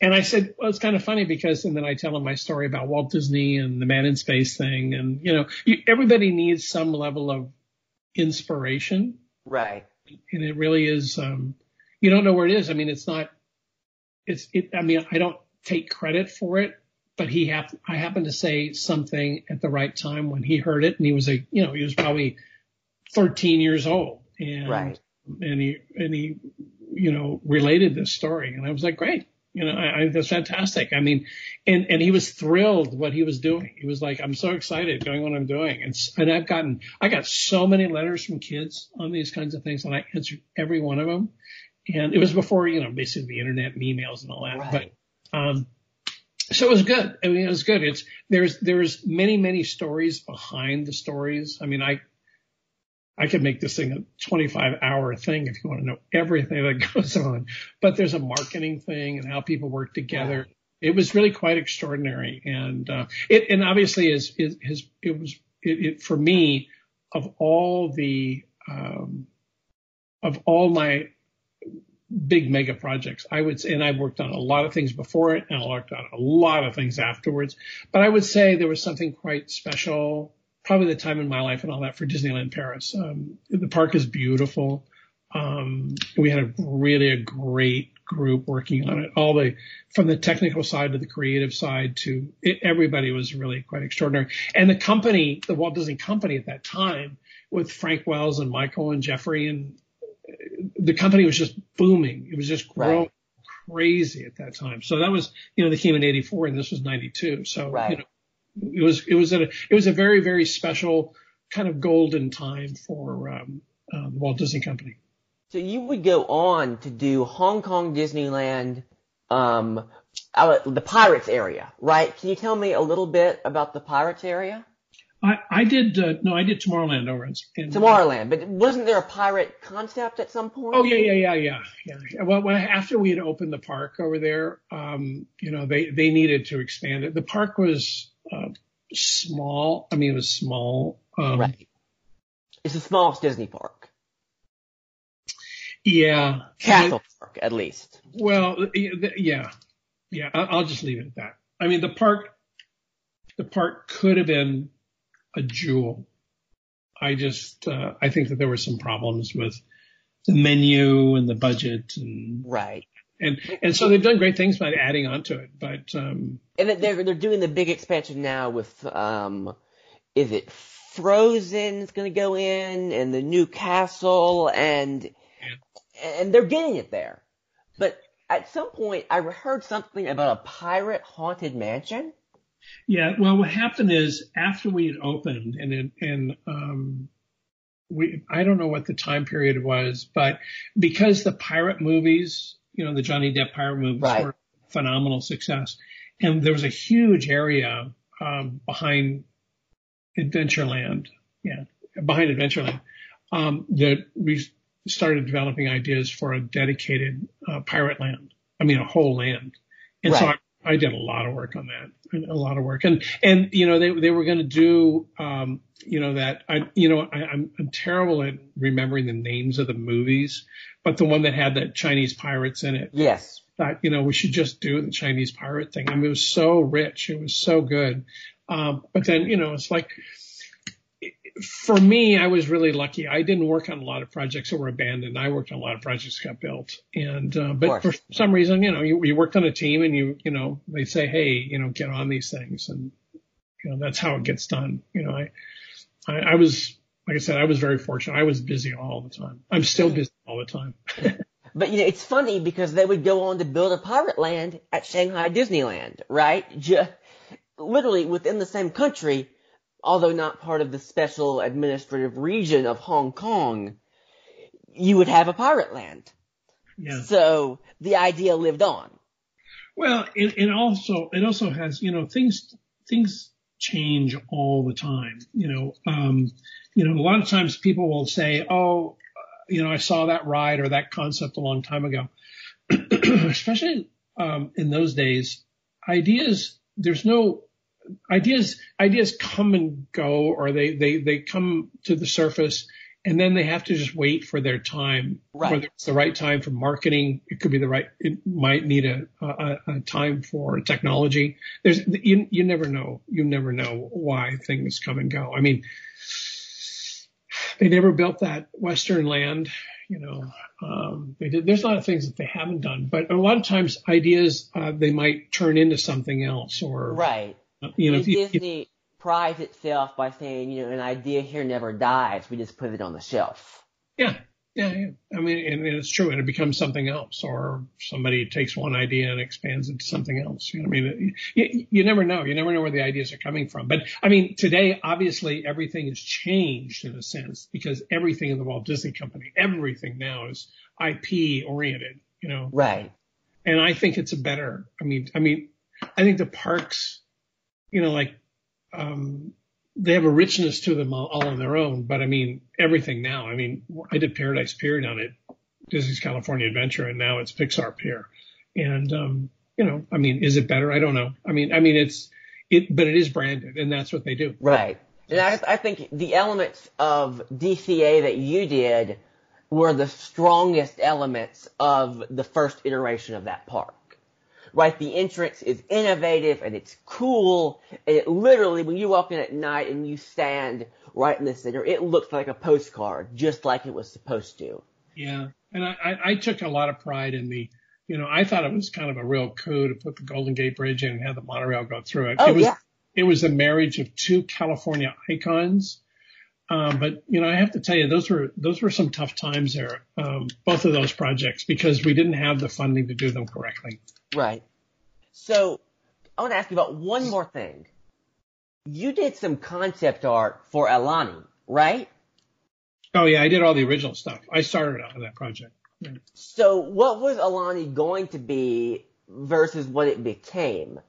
And I said, well, it's kind of funny because, and then I tell him my story about Walt Disney and the Man in Space thing, and you know, you, everybody needs some level of inspiration, right? And it really is. Um, you don't know where it is. I mean, it's not. It's. It, I mean, I don't take credit for it. But he hap- I happened to say something at the right time when he heard it, and he was a, you know, he was probably thirteen years old, and right. and he and he, you know, related this story, and I was like, great, you know, I, I, that's fantastic. I mean, and and he was thrilled what he was doing. He was like, I'm so excited doing what I'm doing, and and I've gotten I got so many letters from kids on these kinds of things, and I answered every one of them, and it was before, you know, basically the internet and emails and all that, right. but. um So it was good. I mean, it was good. It's there's there's many, many stories behind the stories. I mean, I I could make this thing a twenty-five hour thing if you want to know everything that goes on. But there's a marketing thing and how people work together. Wow. It was really quite extraordinary. And uh, it and obviously is is, is it was it, it for me of all the um, of all my. big mega projects, I would say, and I've worked on a lot of things before it, and I worked on a lot of things afterwards. But I would say there was something quite special, probably the time in my life and all that for Disneyland Paris. Um, the park is beautiful. Um, we had a really a great group working on it. All the from the technical side to the creative side to it, everybody was really quite extraordinary. And the company, the Walt Disney Company at that time, with Frank Wells and Michael and Jeffrey and the company was just booming. It was just growing right. crazy at that time. So that was, you know, they came in eighty-four and this was ninety-two. So right. you know, it was it was a it was a very very special kind of golden time for um, uh, the Walt Disney Company. So you would go on to do Hong Kong Disneyland, um, out, the Pirates area, right? Can you tell me a little bit about the Pirates area? I, I did, uh, no, I did Tomorrowland over in, in Tomorrowland, but wasn't there a pirate concept at some point? Oh, yeah, yeah, yeah, yeah, yeah. Well, when, after we had opened the park over there, um, you know, they, they needed to expand it. The park was uh, small. I mean, it was small. Um, right. It's the smallest Disney park. Yeah. Castle I, Park, at least. Well, yeah, yeah, I'll just leave it at that. I mean, the park, the park could have been a jewel. I just, uh, I think that there were some problems with the menu and the budget, and right, and and so they've done great things by adding on to it, but um, and they're they're doing the big expansion now with um, is it Frozen is going to go in, and the new castle, and yeah. and they're getting it there, but at some point I heard something about a pirate haunted mansion. Yeah, well, what happened is after we had opened, and and, and um, we I don't know what the time period was, but because the pirate movies, you know, the Johnny Depp pirate movies right. were a phenomenal success, and there was a huge area um, behind Adventureland, yeah, behind Adventureland, um, that we started developing ideas for a dedicated uh, pirate land. I mean, a whole land, and right. so. I, I did a lot of work on that, a lot of work. And, and, you know, they, they were going to do, um, you know, that I, you know, I, I'm, I'm terrible at remembering the names of the movies, but the one that had that Chinese pirates in it. Yes. Thought, you know, we should just do the Chinese pirate thing. I mean, it was so rich. It was so good. Um, but then, you know, it's like, for me, I was really lucky. I didn't work on a lot of projects that were abandoned. I worked on a lot of projects that got built. And, uh, but for some reason, you know, you, you worked on a team and you, you know, they say, hey, you know, get on these things. And, you know, that's how it gets done. You know, I, I, I was, like I said, I was very fortunate. I was busy all the time. I'm still busy all the time. But, you know, it's funny because they would go on to build a pirate land at Shanghai Disneyland, right? Just, literally within the same country. Although not part of the special administrative region of Hong Kong, you would have a pirate land. Yeah. So the idea lived on. Well, it, it also it also has, you know, things things change all the time. You know, um, you know, a lot of times people will say, oh, you know, I saw that ride or that concept a long time ago. Especially um, in those days, ideas, there's no. Ideas, ideas come and go, or they, they, they come to the surface and then they have to just wait for their time, right. whether it's the right time for marketing. It could be the right, it might need a, a, a time for technology. There's, you, you never know. You never know why things come and go. I mean, they never built that Western land, you know, um, they did, there's a lot of things that they haven't done, but a lot of times ideas, uh, they might turn into something else or, right. You know, if you, Disney if, prides itself by saying, you know, an idea here never dies. We just put it on the shelf. Yeah, yeah, yeah. I mean, and it's true. And it becomes something else, or somebody takes one idea and expands it to something else. You know, I mean, you, you never know. You never know where the ideas are coming from. But I mean, today, obviously, everything has changed in a sense because everything in the Walt Disney Company, everything now is I P oriented. You know, right? And I think it's a better. I mean, I mean, I think the parks. You know, like, um, they have a richness to them all, all on their own, but I mean, everything now, I mean, I did Paradise Pier down at Disney's California Adventure and now it's Pixar Pier. And, um, you know, I mean, is it better? I don't know. I mean, I mean, it's, it, but it is branded and that's what they do. Right. And I, I think the elements of D C A that you did were the strongest elements of the first iteration of that park. Right, the entrance is innovative and it's cool. And it literally, when you walk in at night and you stand right in the center, it looks like a postcard, just like it was supposed to. Yeah, and I, I, I took a lot of pride in the, you know, I thought it was kind of a real coup to put the Golden Gate Bridge in and have the monorail go through it. Oh, it was, yeah. It was a marriage of two California icons. Um, but, you know, I have to tell you, those were those were some tough times there, um, both of those projects, because we didn't have the funding to do them correctly. Right. So I want to ask you about one more thing. You did some concept art for Alani, right? Oh, yeah. I did all the original stuff. I started out with that project. Yeah. So what was Alani going to be versus what it became?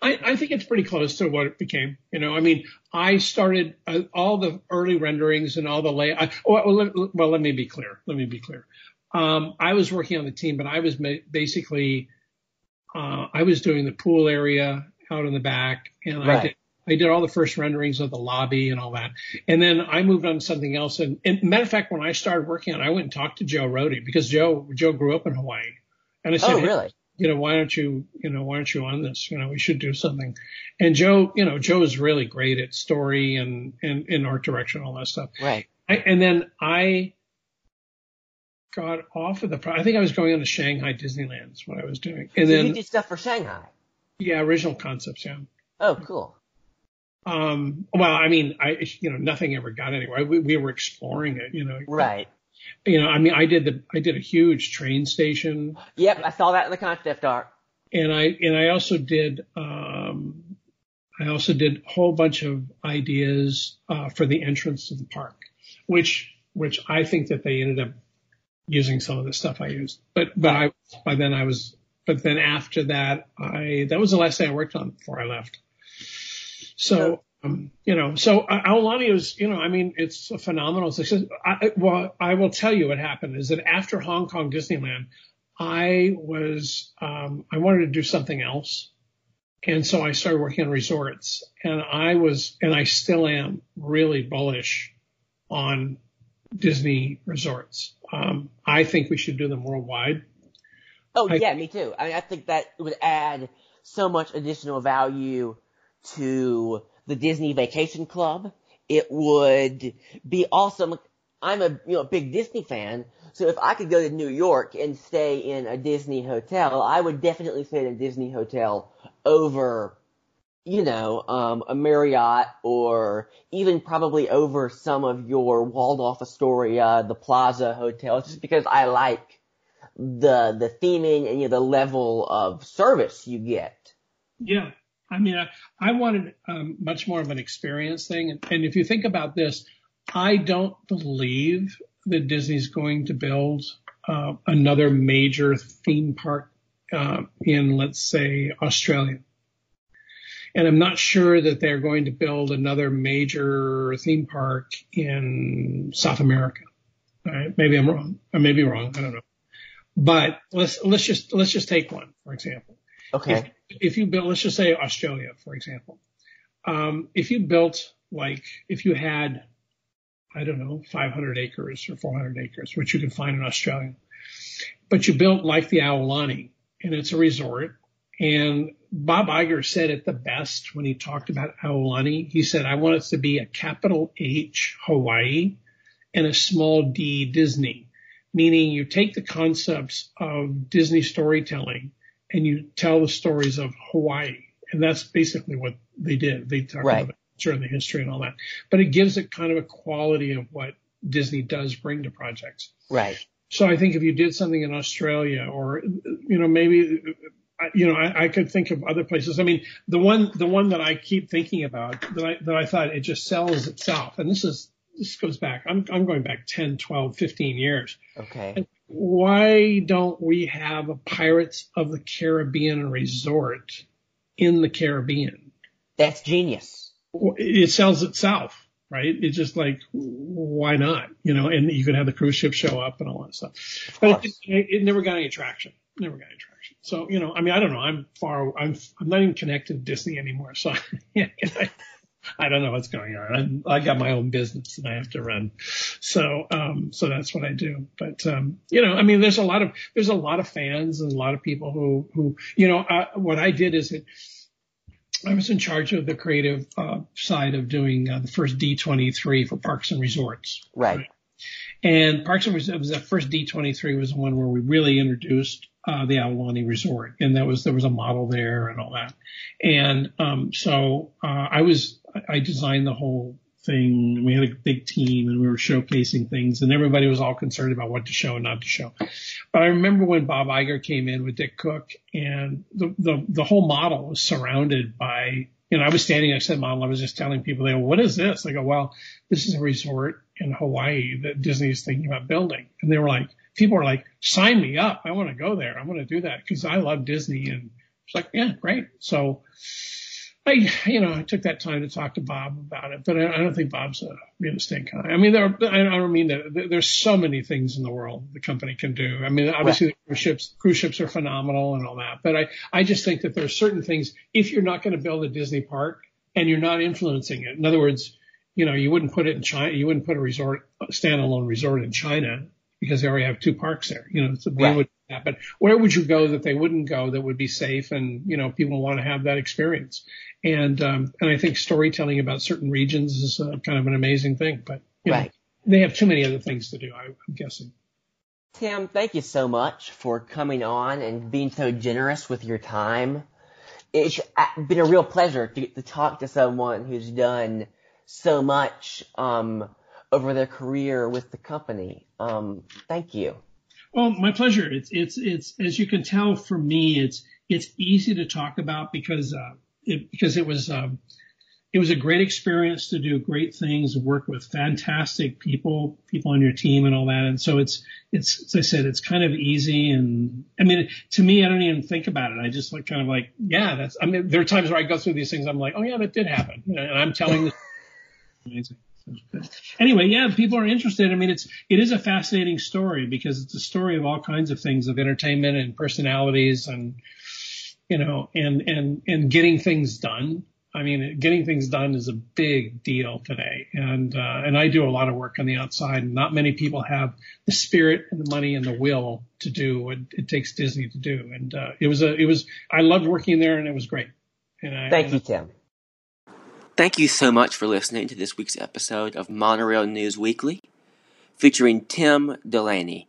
I, I think it's pretty close to what it became. You know, I mean, I started uh, all the early renderings and all the layout. Well, let, well, let me be clear. Let me be clear. Um, I was working on the team, but I was ma- basically uh, I was doing the pool area out in the back, and right. I did I did all the first renderings of the lobby and all that. And then I moved on to something else. And, and matter of fact, when I started working on it, I went and talked to Joe Rohde because Joe Joe grew up in Hawaii, and I said, oh, really? Hey, you know, why aren't you, you know, why aren't you on this? You know, we should do something. And Joe, you know, Joe is really great at story and, and, and art direction, all that stuff. Right. I, and then I got off of the, pro- I think I was going on to Shanghai Disneyland is what I was doing. And so then you did stuff for Shanghai. Yeah. Original concepts. Yeah. Oh, cool. Um, well, I mean, I, you know, nothing ever got anywhere. We, we were exploring it, you know. Right. you know, I mean, I did the I did a huge train station. Yep, I saw that in the concept art. And I and I also did um, I also did a whole bunch of ideas uh, for the entrance to the park, which which I think that they ended up using some of the stuff I used. But but I, by then I was but then after that I that was the last thing I worked on before I left. So. Um, you know, so uh, Aulani was, you know, I mean, it's a phenomenal success. I, well, I will tell you what happened is that after Hong Kong Disneyland, I was, um, I wanted to do something else. And so I started working on resorts, and I was, and I still am really bullish on Disney resorts. Um, I think we should do them worldwide. Oh, I, yeah, me too. I mean, I think that would add so much additional value to the Disney Vacation Club. It would be awesome. I'm a you know a big Disney fan, so if I could go to New York and stay in a Disney hotel, I would definitely stay in a Disney hotel over, you know, um, a Marriott, or even probably over some of your Waldorf Astoria, the Plaza hotels, just because I like the the theming and you know, the level of service you get. Yeah. I mean, I, I wanted um, much more of an experience thing. And, and if you think about this, I don't believe that Disney's going to build uh, another major theme park uh, in, let's say, Australia. And I'm not sure that they're going to build another major theme park in South America. All right? Maybe I'm wrong. I may be wrong. I don't know. But let's let's just let's just take one, for example. Okay. If, if you built, let's just say Australia, for example, um, if you built like, if you had, I don't know, five hundred acres or four hundred acres, which you can find in Australia, but you built like the Aulani, and it's a resort. And Bob Iger said it the best when he talked about Aulani. He said, I want it to be a capital H Hawaii and a small D Disney, meaning you take the concepts of Disney storytelling and you tell the stories of Hawaii. And that's basically what they did. They talked right. about sure, the history and all that. But it gives it kind of a quality of what Disney does bring to projects. Right. So I think if you did something in Australia, or, you know, maybe, you know, I, I could think of other places. I mean, the one the one that I keep thinking about, that I, that I thought it just sells itself. And this is this goes back. I'm I'm going back ten, twelve, fifteen years. Okay. And why don't we have a Pirates of the Caribbean resort in the Caribbean? That's genius. It sells itself, right? It's just like, why not? You know, and you could have the cruise ship show up and all that stuff. But it, it, it never got any traction. Never got any traction. So, you know, I mean, I don't know. I'm far. I'm. I'm not even connected to Disney anymore. So yeah, I, I don't know what's going on. I'm, I got my own business and I have to run. So, um, so that's what I do. But, um, you know, I mean, there's a lot of, there's a lot of fans and a lot of people who, who, you know, I, what I did is it, I was in charge of the creative uh, side of doing uh, the first D twenty-three for Parks and Resorts. Right. right? And Parks and Resorts, that first D twenty-three was the one where we really introduced uh, the Aulani Resort. And that was, there was a model there and all that. And, um, so, uh, I was, I designed the whole thing. We had a big team and we were showcasing things, and everybody was all concerned about what to show and not to show. But I remember when Bob Iger came in with Dick Cook, and the, the, the whole model was surrounded by, you know, I was standing next to the model. I was just telling people, they go, what is this? I go, well, this is a resort in Hawaii that Disney is thinking about building. And they were like, people were like, sign me up. I want to go there. I want to do that because I love Disney. And it's like, yeah, great. So, I, you know, I took that time to talk to Bob about it, but I, I don't think Bob's a real estate guy. I mean, there are, I don't mean that. There's so many things in the world the company can do. I mean, obviously right. the cruise ships, cruise ships are phenomenal and all that, but I, I just think that there are certain things, if you're not going to build a Disney park and you're not influencing it. In other words, you know, you wouldn't put it in China. You wouldn't put a resort, a standalone resort in China, because they already have two parks there. You know, so they right. would happen. Where would you go that they wouldn't go that would be safe and, you know, people want to have that experience? And um, and I think storytelling about certain regions is uh, kind of an amazing thing. But you right. know, they have too many other things to do, I, I'm guessing. Tim, thank you so much for coming on and being so generous with your time. It's been a real pleasure to get to talk to someone who's done so much um, over their career with the company. Um, thank you. Well, my pleasure. It's, it's, it's, as you can tell for me, it's, it's easy to talk about because, uh, it, because it was, um, it was a great experience to do great things, work with fantastic people, people on your team and all that. And so it's, it's, as I said, it's kind of easy. And I mean, to me, I don't even think about it. I just like kind of like, yeah, that's, I mean, there are times where I go through these things. I'm like, oh yeah, that did happen. You know, and I'm telling this. Amazing. Anyway, yeah, people are interested. I mean, it's, it is a fascinating story because it's a story of all kinds of things, of entertainment and personalities and, you know, and, and, and getting things done. I mean, getting things done is a big deal today. And, uh, and I do a lot of work on the outside, and not many people have the spirit and the money and the will to do what it takes Disney to do. And, uh, it was a, it was, I loved working there, and it was great. And I, Thank and you, Tim. Thank you so much for listening to this week's episode of Monorail News Weekly, featuring Tim Delaney,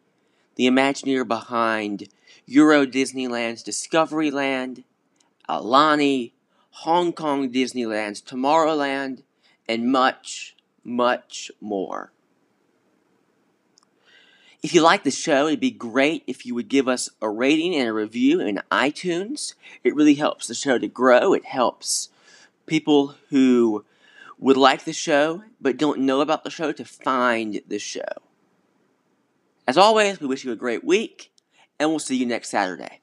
the Imagineer behind Euro Disneyland's Discoveryland, Alani, Hong Kong Disneyland's Tomorrowland, and much, much more. If you like the show, it'd be great if you would give us a rating and a review in iTunes. It really helps the show to grow. It helps people who would like the show but don't know about the show to find the show. As always, we wish you a great week, and we'll see you next Saturday.